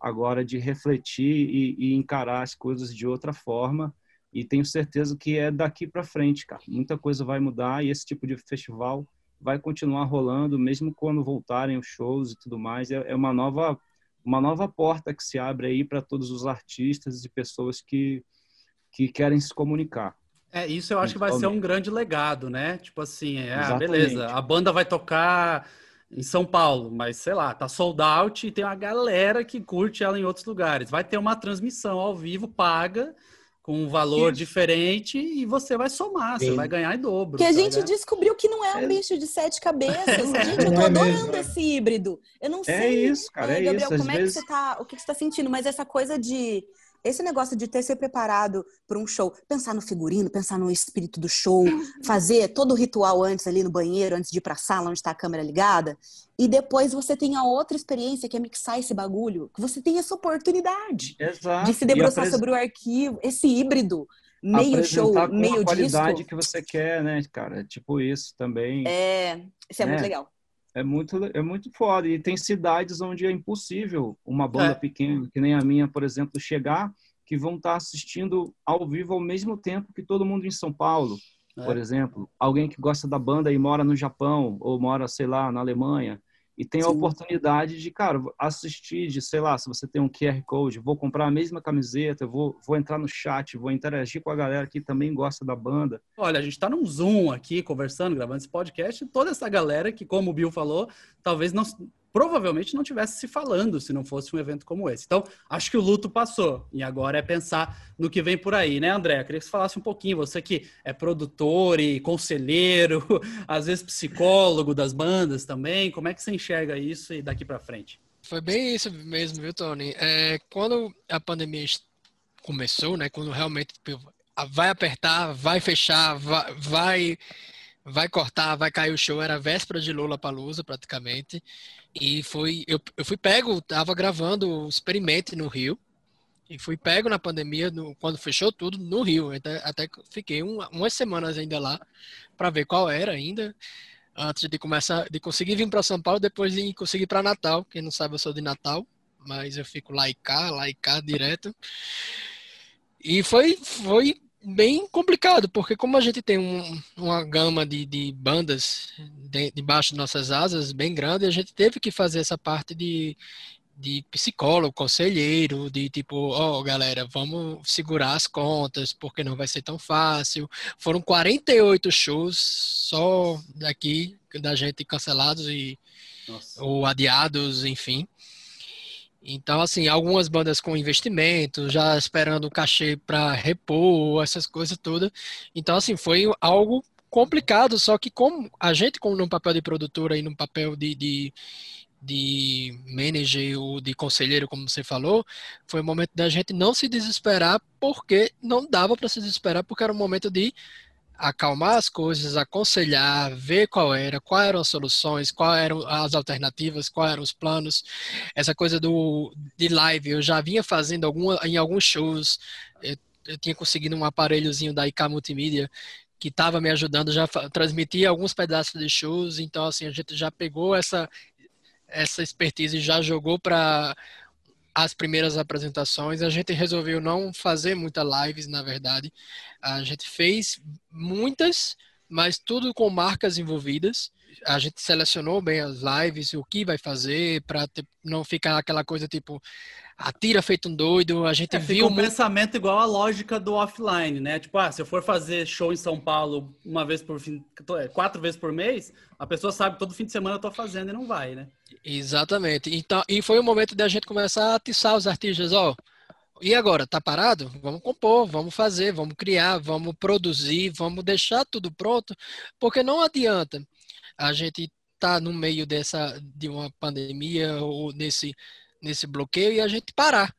agora, de refletir e, e encarar as coisas de outra forma. E tenho certeza que é daqui para frente, cara. Muita coisa vai mudar e esse tipo de festival vai continuar rolando, mesmo quando voltarem os shows e tudo mais. É uma nova, uma nova porta que se abre aí para todos os artistas e pessoas que, que querem se comunicar. É, isso eu acho que vai ser um grande legado, né? Tipo assim, é, ah, beleza, a banda vai tocar em São Paulo, mas sei lá, tá sold out e tem uma galera que curte ela em outros lugares. Vai ter uma transmissão ao vivo, paga, com um valor isso. diferente, e você vai somar, Sim. você vai ganhar em dobro. Que a gente tá descobriu que não é um bicho de sete cabeças. É. Gente, eu tô é adorando mesmo. Esse híbrido. Eu não é sei, isso, cara, é, Gabriel, isso. Como Às é vezes... que você tá, o que você tá sentindo, mas essa coisa de esse negócio de ter se preparado para um show, pensar no figurino, pensar no espírito do show, fazer todo o ritual antes ali no banheiro, antes de ir para a sala onde está a câmera ligada, e depois você tem a outra experiência que é mixar esse bagulho, que você tem essa oportunidade. Exato. De se debruçar apres... sobre o arquivo, esse híbrido, meio apresentar show, com meio disco. A qualidade disco. Que você quer, né, cara? Tipo isso também. É, isso é, é. muito legal. É muito, é muito foda. E tem cidades onde é impossível uma banda é. pequena, que nem a minha, por exemplo, chegar, que vão estar assistindo ao vivo ao mesmo tempo que todo mundo em São Paulo, é. por exemplo. Alguém que gosta da banda e mora no Japão, ou mora, sei lá, na Alemanha, e tem Sim. a oportunidade de, cara, assistir, de, sei lá, se você tem um Q R Code, vou comprar a mesma camiseta, vou, vou entrar no chat, vou interagir com a galera que também gosta da banda. Olha, a gente tá num Zoom aqui, conversando, gravando esse podcast, e toda essa galera que, como o Bill falou, talvez não, provavelmente não tivesse se falando se não fosse um evento como esse. Então, acho que o luto passou, e agora é pensar no que vem por aí, né, André? Eu queria que você falasse um pouquinho, você que é produtor e conselheiro, às vezes psicólogo das bandas também, como é que você enxerga isso e daqui pra frente? Foi bem isso mesmo, viu, Tony? É, quando a pandemia começou, né, quando realmente tipo, vai apertar, vai fechar, vai... vai... vai cortar, vai cair o show, era a véspera de Lollapalooza praticamente, e foi, eu, eu fui pego, tava gravando o Experimento no Rio, e fui pego na pandemia, no, quando fechou tudo, no Rio, até, até fiquei um, umas semanas ainda lá, para ver qual era ainda, antes de começar, de conseguir vir para São Paulo, depois de conseguir para Natal, quem não sabe eu sou de Natal, mas eu fico lá e cá, lá e cá direto, e foi, foi, bem complicado, porque como a gente tem um, uma gama de, de bandas debaixo de, de nossas asas bem grande, a gente teve que fazer essa parte de, de psicólogo, conselheiro, de tipo, ó, oh, galera, vamos segurar as contas, porque não vai ser tão fácil. Foram quarenta e oito shows só daqui, da gente cancelados e, ou adiados, enfim. Então, assim, algumas bandas com investimento, já esperando o cachê para repor, essas coisas todas. Então, assim, foi algo complicado, só que como a gente, como num papel de produtora e num papel de, de, de manager ou de conselheiro, como você falou, foi o momento da gente não se desesperar, porque não dava para se desesperar, porque era um momento de acalmar as coisas, aconselhar, ver qual era, quais eram as soluções, quais eram as alternativas, quais eram os planos. Essa coisa do, de live, eu já vinha fazendo alguma, em alguns shows, eu, eu tinha conseguido um aparelhozinho da I K Multimídia, que estava me ajudando, já transmitia alguns pedaços de shows, então assim, a gente já pegou essa, essa expertise e já jogou para as primeiras apresentações. A gente resolveu não fazer muitas lives, na verdade. A gente fez muitas, mas tudo com marcas envolvidas. A gente selecionou bem as lives, o que vai fazer, para não ficar aquela coisa tipo, atira feito um doido. A gente é, viu um muito... pensamento igual à lógica do offline, né? Tipo, ah, se eu for fazer show em São Paulo uma vez por fim, quatro vezes por mês, a pessoa sabe todo fim de semana eu tô fazendo e não vai, né? Exatamente. Então, e foi o momento da gente começar a atiçar os artistas, ó. E agora, tá parado? Vamos compor, vamos fazer, vamos criar, vamos produzir, vamos deixar tudo pronto, porque não adianta a gente tá no meio dessa de uma pandemia ou nesse nesse bloqueio e a gente parar.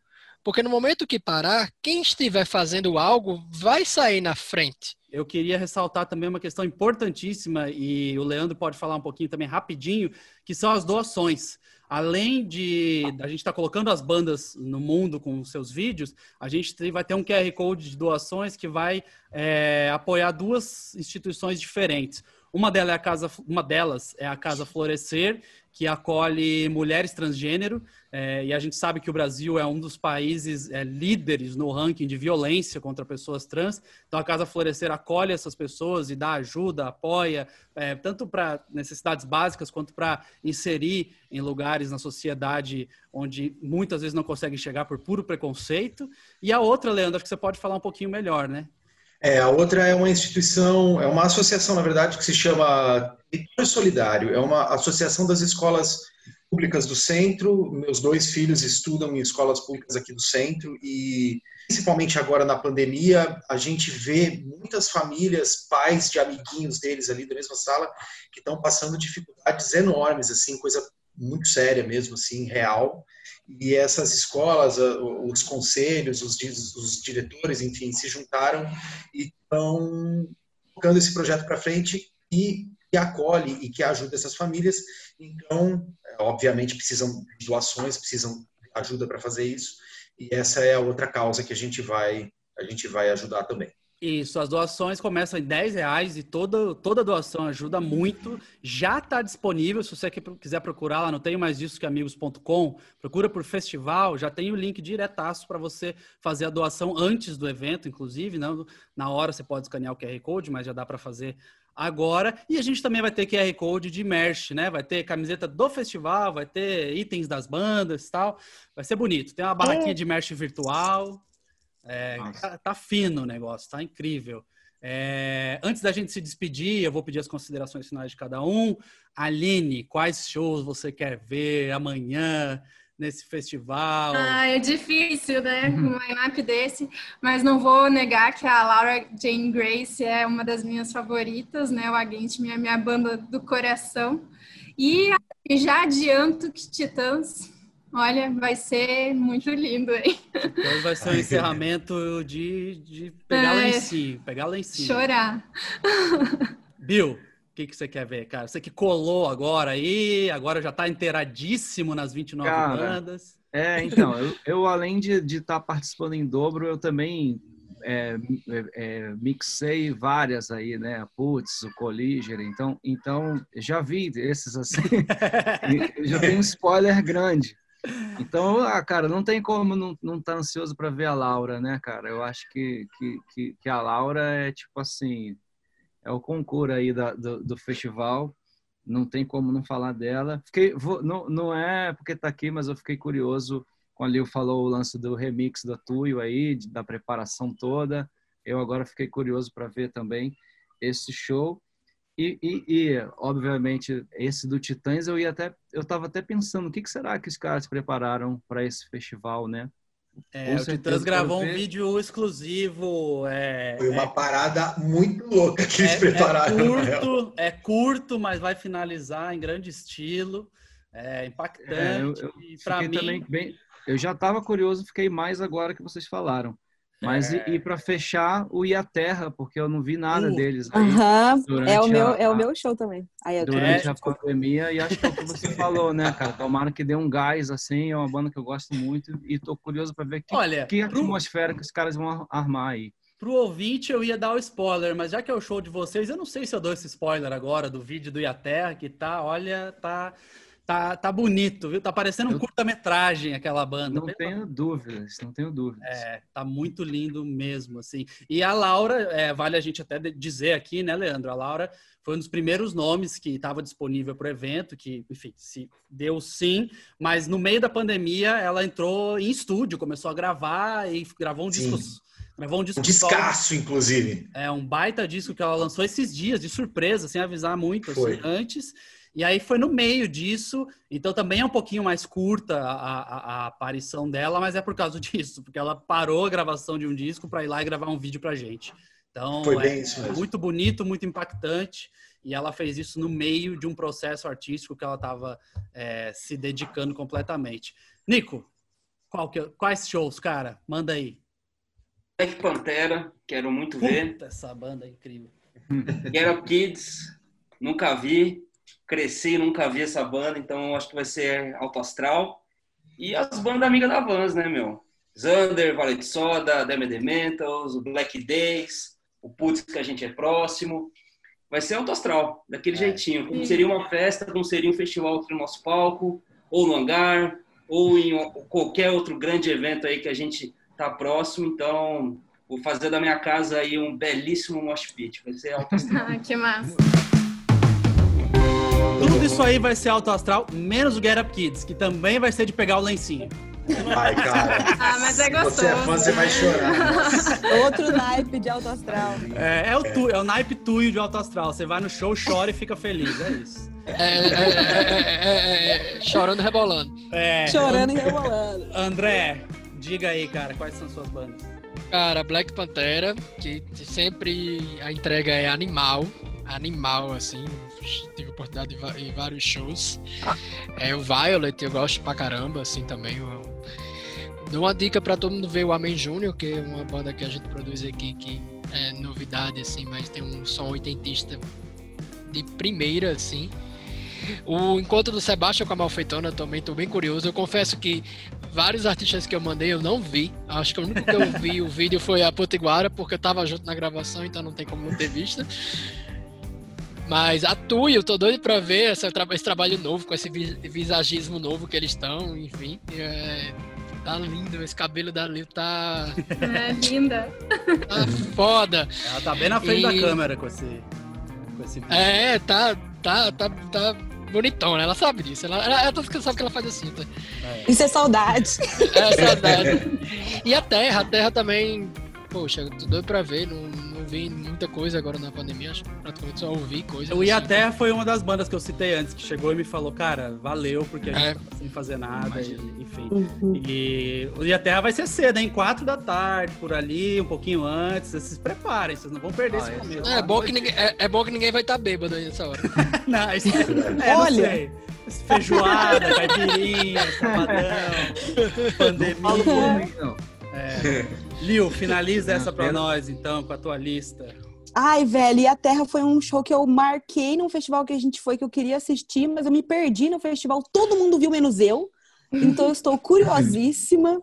Porque no momento que parar, quem estiver fazendo algo vai sair na frente. Eu queria ressaltar também uma questão importantíssima, e o Leandro pode falar um pouquinho também rapidinho, que são as doações. Além de a gente estar colocando as bandas no mundo com seus vídeos, a gente vai ter um Q R Code de doações que vai é, apoiar duas instituições diferentes. Uma delas é a Casa, uma delas é a Casa Florescer, que acolhe mulheres transgênero, é, e a gente sabe que o Brasil é um dos países é, líderes no ranking de violência contra pessoas trans, então a Casa Florescer acolhe essas pessoas e dá ajuda, apoia, é, tanto para necessidades básicas quanto para inserir em lugares na sociedade onde muitas vezes não conseguem chegar por puro preconceito. E a outra, Leandro, acho que você pode falar um pouquinho melhor, né? É, a outra é uma instituição, é uma associação, na verdade, que se chama Território Solidário. É uma associação das escolas públicas do centro. Meus dois filhos estudam em escolas públicas aqui do centro e, principalmente agora na pandemia, a gente vê muitas famílias, pais de amiguinhos deles ali da mesma sala, que estão passando dificuldades enormes, assim, coisa muito séria mesmo, assim, real. E essas escolas, os conselhos, os, os diretores, enfim, se juntaram e estão tocando esse projeto para frente e que acolhe e que ajuda essas famílias. Então, obviamente, precisam de doações, precisam de ajuda para fazer isso. E essa é a outra causa que a gente vai, a gente vai ajudar também. Isso, as doações começam em dez reais e toda, toda doação ajuda muito. Já está disponível, se você quiser procurar lá no tenho mais discos que amigos ponto com, procura por festival, já tem o link diretaço para você fazer a doação antes do evento, inclusive. Né? Na hora você pode escanear o Q R Code, mas já dá para fazer agora. E a gente também vai ter Q R Code de merch, né? Vai ter camiseta do festival, vai ter itens das bandas e tal. Vai ser bonito. Tem uma barraquinha de merch virtual. É, tá, tá fino o negócio, tá incrível. É, antes da gente se despedir, eu vou pedir as considerações finais de cada um. Aline, quais shows você quer ver amanhã nesse festival? Ah, é difícil, né? Um line-up desse, mas não vou negar que a Laura Jane Grace é uma das minhas favoritas, né? O Against Me é minha banda do coração. E já adianto que Titãs, olha, vai ser muito lindo, hein? Então vai ser um encerramento de, de pegar é, lencinho, pegar lencinho. Chorar. Bill, o que, que você quer ver, cara? Você que colou agora aí, agora já tá inteiradíssimo nas vinte e nove cara, bandas. É, então, eu, eu além de estar tá participando em dobro, eu também é, é, mixei várias aí, né? Putz, o Colliger, então, então já vi esses assim. Já tem um spoiler grande. Então, ah, cara, não tem como não estar não tá ansioso para ver a Laura, né, cara? Eu acho que, que, que a Laura é tipo assim, é o concurso aí da, do, do festival, não tem como não falar dela. Fiquei, vou, não, não é porque tá aqui, mas eu fiquei curioso quando o Lio falou o lance do remix da Tuyo aí, da preparação toda. Eu agora fiquei curioso para ver também esse show. E, e, e, obviamente, esse do Titãs, eu ia até, eu tava até pensando, o que, que será que os caras prepararam para esse festival, né? É, o Titãs gravou um vídeo exclusivo. É, Foi uma é, parada muito louca que é, eles prepararam. É curto, é curto, mas vai finalizar em grande estilo, é impactante. É, eu, eu, e pra mim... também bem, eu já tava curioso, fiquei mais agora que vocês falaram. Mas é. e, e para fechar, o I A Terra, porque eu não vi nada uh, deles. Aí, uh-huh. é, o meu, a, é o meu show também. Aí, durante é, a pandemia, e acho que é o que você falou, né, cara? Tomara que dê um gás, assim, é uma banda que eu gosto muito e tô curioso para ver que, Olha, que pro... atmosfera que os caras vão armar aí. Pro ouvinte, eu ia dar o spoiler, mas já que é o show de vocês, eu não sei se eu dou esse spoiler agora do vídeo do I A Terra, que tá, olha, tá... Tá, tá bonito, viu? Tá parecendo um curta-metragem aquela banda. Não tenho dúvidas, não tenho dúvidas. É, tá muito lindo mesmo, assim. E a Laura, é, vale a gente até dizer aqui, né, Leandro? A Laura foi um dos primeiros nomes que estava disponível para o evento, que, enfim, se deu sim, mas no meio da pandemia ela entrou em estúdio, começou a gravar e gravou um disco... Gravou um disco um Descasso, solo. Inclusive. É, um baita disco que ela lançou esses dias, de surpresa, sem avisar muito, assim, antes... E aí foi no meio disso, então também é um pouquinho mais curta a, a, a aparição dela, mas é por causa disso, porque ela parou a gravação de um disco para ir lá e gravar um vídeo pra gente. Então foi bem é, isso mesmo. Muito bonito, muito impactante, e ela fez isso no meio de um processo artístico que ela estava é, se dedicando completamente. Nico, qual que, quais shows, cara? Manda aí. Black Pantera, quero muito Puta, ver. Essa banda é incrível. Get Up Kids, nunca vi. Cresci, nunca vi essa banda, então acho que vai ser alto astral. E as bandas amigas da Vans, né, meu? Zander, Vale de Soda, The Medementals, o Black Days, o Putz, que a gente é próximo. Vai ser alto astral, daquele é. jeitinho. Como seria uma festa, como seria um festival aqui no nosso palco, ou no hangar, ou em qualquer outro grande evento aí que a gente tá próximo. Então, vou fazer da minha casa aí um belíssimo mosh pit. Vai ser alto astral. Ah, que massa. Tudo isso aí vai ser alto astral, menos o Get Up Kids, que também vai ser de pegar o lencinho. Ai, cara. Ah, mas é gostoso. Você é fã, você vai chorar. Outro naipe de alto astral. É, é, o, tu, é o naipe tuyo de alto astral. Você vai no show, chora e fica feliz. É isso. É, é, é, é, é, chorando e rebolando. É. Chorando e rebolando. André, diga aí, cara, quais são suas bandas? Cara, Black Pantera, que sempre a entrega é animal. Animal, assim... tive oportunidade em vários shows. É, o Violet eu gosto pra caramba, assim, também. Eu dou uma dica pra todo mundo ver o Amém Júnior, que é uma banda que a gente produz aqui, que é novidade, assim, mas tem um som oitentista de primeira, assim. O encontro do Sebastião com a Malfeitona também, tô bem curioso. Eu confesso que vários artistas que eu mandei eu não vi. Acho que o único que eu vi o vídeo foi a Potiguara, porque eu tava junto na gravação, então não tem como não ter visto. Mas a Tuyo, eu tô doido pra ver esse, esse trabalho novo, com esse visagismo novo que eles estão, enfim. É, tá lindo, esse cabelo da Lil tá... É, linda. Tá foda. Ela tá bem na frente e... da câmera com esse... Com esse vídeo. É, tá... Tá, tá, tá bonitão, né? Ela sabe disso. Ela, ela, ela sabe que ela faz assim, tá? É. Isso é saudade. É, saudade. E a Terra, a Terra também... Poxa, eu tô doido pra ver. Não, não vi muita coisa agora na pandemia. Acho que praticamente só ouvi coisa. O E a Terra foi uma das bandas que eu citei antes, que chegou e me falou, cara, valeu, porque a gente é. tá sem fazer nada, e, enfim. Uhum. E o E a Terra vai ser cedo, hein? Quatro da tarde, por ali, um pouquinho antes. Vocês se preparem, vocês não vão perder ah, esse momento. É, é, bom que ninguém, é, é bom que ninguém vai estar tá bêbado aí nessa hora. Não, isso é, é, olha, não sei. Feijoada, caipirinha, sabadão, pandemia. Não falo não. É. Lio, finaliza essa pra nós, então, com a tua lista. Ai, velho, E a Terra foi um show que eu marquei num festival que a gente foi, que eu queria assistir, mas eu me perdi no festival. Todo mundo viu, menos eu. Então eu estou curiosíssima.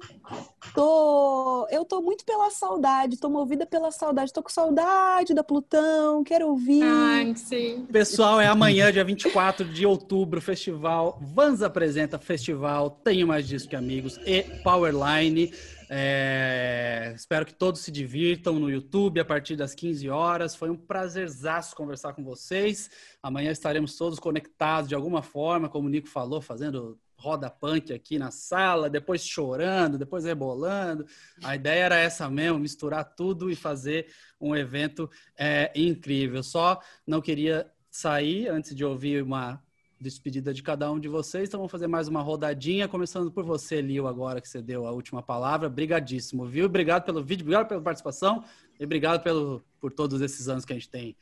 Tô... Eu tô muito pela saudade, tô movida pela saudade. Tô com saudade da Plutão, quero ouvir. Ai, sim. Pessoal, é amanhã, dia vinte e quatro de outubro, festival Vans apresenta Festival Tenho Mais Discos Que Amigos e Powerline. É, espero que todos se divirtam no YouTube a partir das quinze horas. Foi um prazerzaço conversar com vocês. Amanhã estaremos todos conectados de alguma forma, como o Nico falou, fazendo roda punk aqui na sala, depois chorando, depois rebolando. A ideia era essa mesmo, misturar tudo e fazer um evento é, incrível. Só não queria sair antes de ouvir uma despedida de cada um de vocês, então vamos fazer mais uma rodadinha, começando por você, Lio, agora que você deu a última palavra. Brigadíssimo, viu? Obrigado pelo vídeo, obrigado pela participação e obrigado pelo, por todos esses anos que a gente tem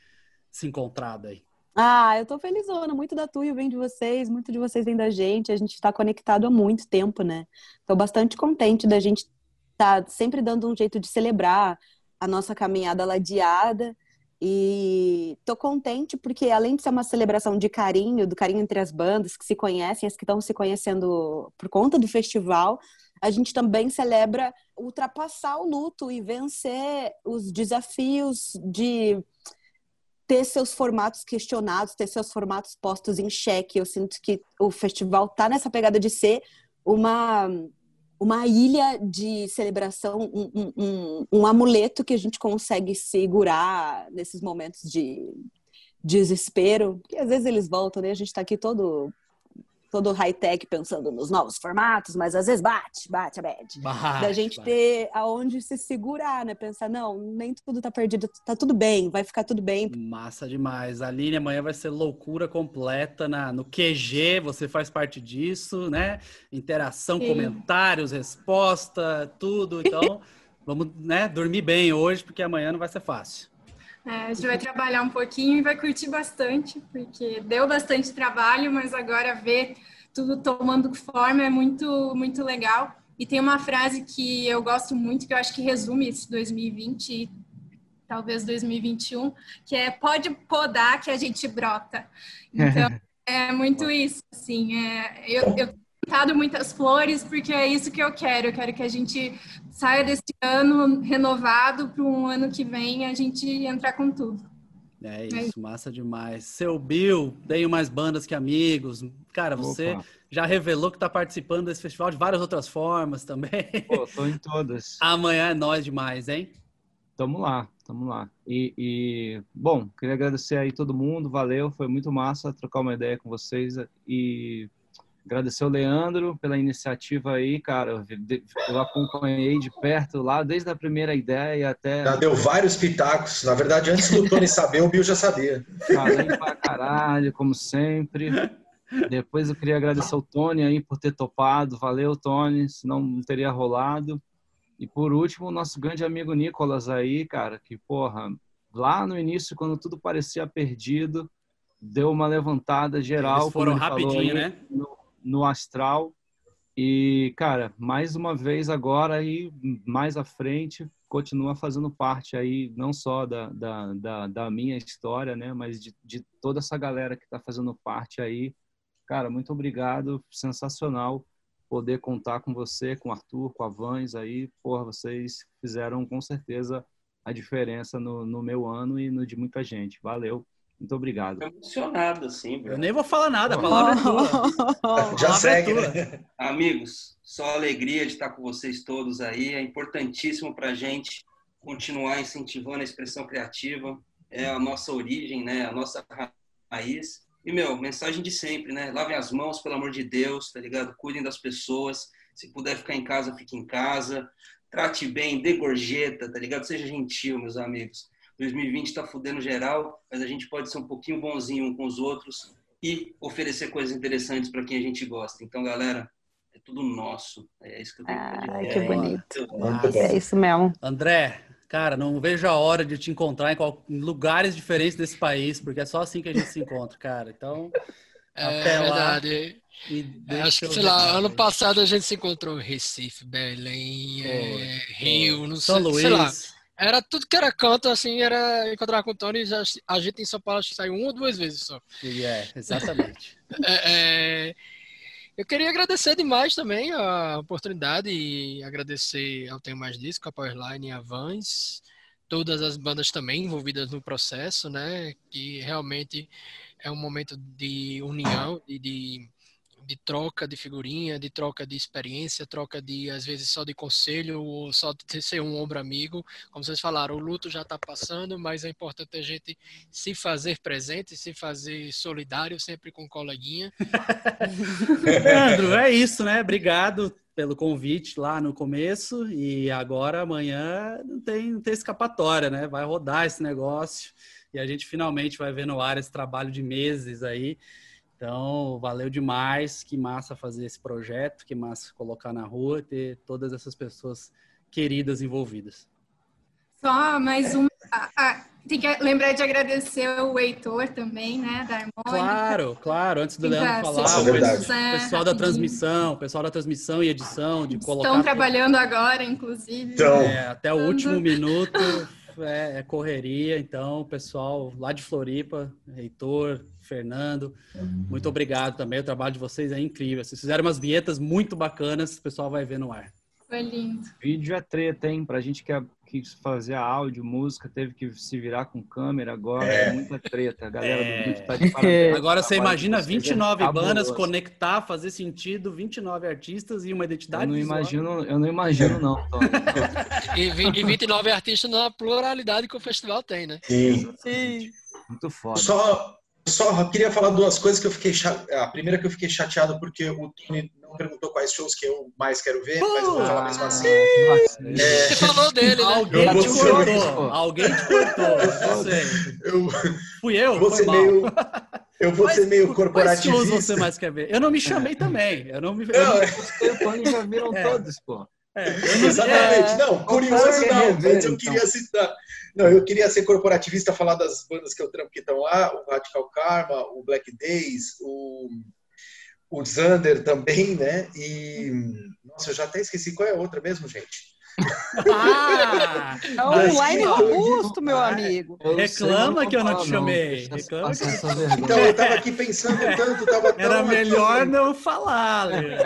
se encontrado aí. Ah, eu tô felizona, muito da Tuyo vem de vocês, muito de vocês vem da gente, a gente tá conectado há muito tempo, né? Tô bastante contente da gente tá sempre dando um jeito de celebrar a nossa caminhada ladeada. E tô contente porque, além de ser uma celebração de carinho, do carinho entre as bandas que se conhecem, as que estão se conhecendo por conta do festival, a gente também celebra ultrapassar o luto e vencer os desafios de ter seus formatos questionados, ter seus formatos postos em xeque. Eu sinto que o festival tá nessa pegada de ser uma... uma ilha de celebração, um, um, um, um amuleto que a gente consegue segurar nesses momentos de desespero. Porque às vezes eles voltam, né? A gente tá aqui todo, todo high-tech pensando nos novos formatos, mas às vezes bate, bate a bad. Bate, da gente bate. Ter aonde se segurar, né? Pensar, não, nem tudo tá perdido, tá tudo bem, vai ficar tudo bem. Massa demais. Aline, amanhã vai ser loucura completa na, no Q G, você faz parte disso, né? Interação, sim, comentários, resposta, tudo. Então, vamos, né, dormir bem hoje, porque amanhã não vai ser fácil. É, a gente vai trabalhar um pouquinho e vai curtir bastante, porque deu bastante trabalho, mas agora ver tudo tomando forma é muito, muito legal. E tem uma frase que eu gosto muito, que eu acho que resume esse dois mil e vinte e talvez dois mil e vinte e um, que é: pode podar que a gente brota. Então, é muito isso, assim. É, eu, eu tenho plantado muitas flores porque é isso que eu quero. Eu quero que a gente saia desse ano renovado para um ano que vem a gente entrar com tudo. É isso, é isso. Massa demais. Seu Bill, Tenho Mais Bandas Que Amigos. Cara, você Opa. já revelou que está participando desse festival de várias outras formas também. Pô, tô em todas. Amanhã é nóis demais, hein? Tamo lá, tamo lá. E, e, bom, queria agradecer aí todo mundo, valeu, foi muito massa trocar uma ideia com vocês e... agradecer o Leandro pela iniciativa aí, cara. Eu acompanhei de perto lá, desde a primeira ideia até... Já deu vários pitacos. Na verdade, antes do Tony saber, o Bill já sabia. Falei pra caralho, como sempre. Depois eu queria agradecer o Tony aí por ter topado. Valeu, Tony. Senão não teria rolado. E por último, o nosso grande amigo Nicolas aí, cara. Que, porra, lá no início, quando tudo parecia perdido... deu uma levantada geral. Eles foram rapidinho, né? No, no astral. E, cara, mais uma vez agora e mais à frente, continua fazendo parte aí, não só da, da, da, da minha história, né? Mas de, de toda essa galera que tá fazendo parte aí. Cara, muito obrigado. Sensacional poder contar com você, com o Arthur, com a Vans aí. Porra, vocês fizeram com certeza a diferença no, no meu ano e no de muita gente. Valeu. Muito obrigado. Estou emocionado, assim, bro. Eu nem vou falar nada, a palavra é tua. Já segue, né? Amigos, só alegria de estar com vocês todos aí. É importantíssimo para a gente continuar incentivando a expressão criativa. É a nossa origem, né? A nossa raiz. E, meu, mensagem de sempre, né? Lavem as mãos, pelo amor de Deus, tá ligado? Cuidem das pessoas. Se puder ficar em casa, fique em casa. Trate bem, dê gorjeta, tá ligado? Seja gentil, meus amigos. dois mil e vinte tá fudendo geral, mas a gente pode ser um pouquinho bonzinho um com os outros e oferecer coisas interessantes para quem a gente gosta. Então, galera, é tudo nosso. É isso que eu tenho ah, que dizer. Que bonito. Nossa. É isso mesmo. André, cara, não vejo a hora de te encontrar em, qual... em lugares diferentes desse país, porque é só assim que a gente se encontra, cara. Então, é, até lá. Verdade. É, acho que, sei lá, ano passado a gente se encontrou em Recife, Belém, é, Rio, não sei, São Luís. Sei lá. Era tudo que era canto, assim, era encontrar com o Tony, já, a gente em São Paulo acho que saiu uma ou duas vezes só. Yeah, exatamente. é, é, eu queria agradecer demais também a oportunidade e agradecer ao Tenho Mais Disco, a Powerline e a Vans, todas as bandas também envolvidas no processo, né, que realmente é um momento de união e de... de troca de figurinha, de troca de experiência, troca de, às vezes, só de conselho ou só de ser um ombro amigo. Como vocês falaram, o luto já está passando, mas é importante a gente se fazer presente, se fazer solidário, sempre com coleguinha. Leandro, é isso, né? Obrigado pelo convite lá no começo e agora, amanhã, não tem, não tem escapatória, né? Vai rodar esse negócio e a gente finalmente vai ver no ar esse trabalho de meses aí. Então, valeu demais, que massa fazer esse projeto, que massa colocar na rua, ter todas essas pessoas queridas envolvidas. Só mais uma... Ah, ah, tem que lembrar de agradecer o Heitor também, né, da Harmônica. Claro, claro, antes do Leandro falar, o é pessoal da transmissão, o pessoal da transmissão e edição, de Estão colocar... Estão trabalhando agora, inclusive. Então. É, até o último minuto é, é correria, então, o pessoal lá de Floripa, Heitor... Fernando, muito obrigado também. O trabalho de vocês é incrível. Vocês fizeram umas vinhetas muito bacanas, o pessoal vai ver no ar. Foi lindo. Vídeo é treta, hein? Pra gente que quis fazer áudio, música, teve que se virar com câmera agora. É, é muita treta. A galera é. do vídeo tá de parabéns. Agora você imagina vinte e nove é bandas conectar, fazer sentido, vinte e nove artistas e uma identidade. Eu não visual. imagino, eu não imagino, não. e, e vinte e nove artistas na pluralidade que o festival tem, né? Sim. Sim. Muito foda. Só... Só queria falar duas coisas que eu fiquei chateado. A primeira que eu fiquei chateado porque o Tony não perguntou quais shows que eu mais quero ver, mas eu vou falar mesmo assim. É... Você falou dele, né? Alguém te cortou. Alguém te cortou. Fui eu? Eu vou ser meio, eu vou ser meio corporativista. Quais shows você mais quer ver? Eu não me chamei também. Eu não me... Eu não... O Tony já viram é. todos, pô. É, eu não... Exatamente. É... Não, curioso não. Antes eu queria citar... Não, eu queria ser corporativista, falar das bandas que eu trampo que estão lá, o Radical Karma, o Black Days, o, o Zander também, né? E, nossa, eu já até esqueci qual é a outra mesmo, gente. Ah, é um online robusto, meu amigo. Eu Reclama que eu não te chamei. Reclama que... Então, eu tava aqui pensando tanto, tava tão... Era melhor aqui... não falar, Léo.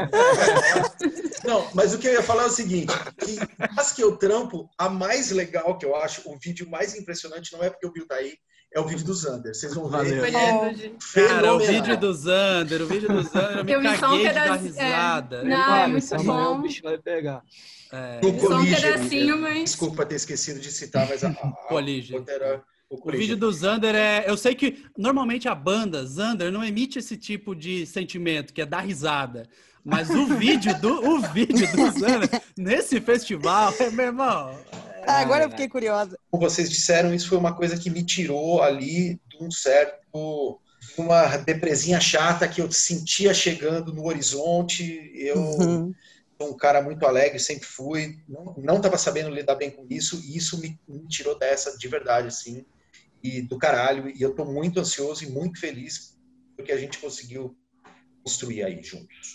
Não, mas o que eu ia falar é o seguinte, que as que eu trampo, a mais legal que eu acho, o vídeo mais impressionante não é porque o Bill tá aí, é o vídeo do Zander. Vocês vão ver. Oh, cara, o vídeo do Zander, o vídeo do Zander, eu me eu caguei de dar risada. É... Não, é muito bom. O bicho vai pegar. É... No Collision, só um pedacinho, mas... Desculpa ter esquecido de citar, mas a, a, a, era, o, o vídeo do Zander é... Eu sei que normalmente a banda Zander não emite esse tipo de sentimento, que é dar risada. Mas o vídeo do, o vídeo do Zander nesse festival, meu irmão... É... Ah, agora eu fiquei curiosa. Como vocês disseram, isso foi uma coisa que me tirou ali de um certo... Uma depresinha chata que eu sentia chegando no horizonte. Eu... Uhum. Um cara muito alegre, sempre fui, não, não tava sabendo lidar bem com isso, e isso me, me tirou dessa de verdade, assim, e do caralho. E eu estou muito ansioso e muito feliz porque a gente conseguiu construir aí juntos.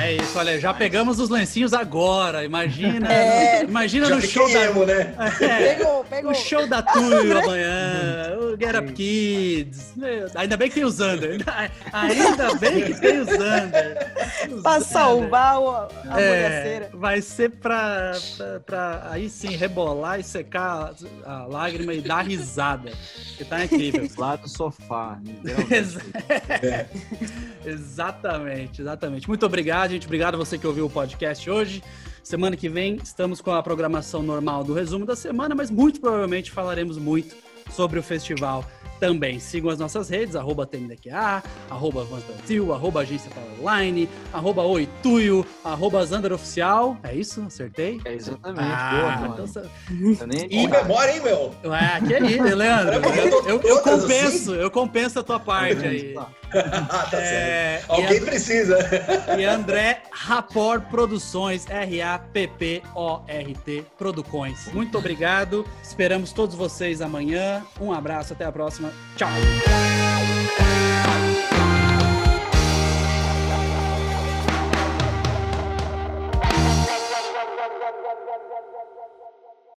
É isso, olha, já pegamos os lencinhos agora, imagina. É, imagina no show, emo, da... né? é, pegou, pegou. no show da Tuyo amanhã, o Get Up Kids. Meu, ainda bem que tem o Zander. Ainda bem que tem o Zander. Pra salvar a mulherceira. É, vai ser pra, pra, pra aí sim rebolar e secar a, a lágrima e dar risada. Que tá incrível. Lá do sofá. é. Exatamente, exatamente. Muito obrigado. Gente, obrigado a você que ouviu o podcast hoje. Semana que vem estamos com a programação normal do resumo da semana, mas muito provavelmente falaremos muito sobre o festival também. Sigam as nossas redes, arroba T M D Q A, arroba Vans Brasil, arroba Agência Powerline, arroba Oi Tuyo, arroba Zander Oficial. É isso? Acertei? É exatamente. Ah, boa, então... E memória, hein, meu? Ah, que é isso, Leandro. Eu, eu, eu compenso, eu compenso a tua parte aí. Ah, tá é, certo. Alguém And... precisa. E André, Rapport Produções, R A P P O R T, Producões. Muito obrigado. Esperamos todos vocês amanhã. Um abraço, até a próxima. Tchau.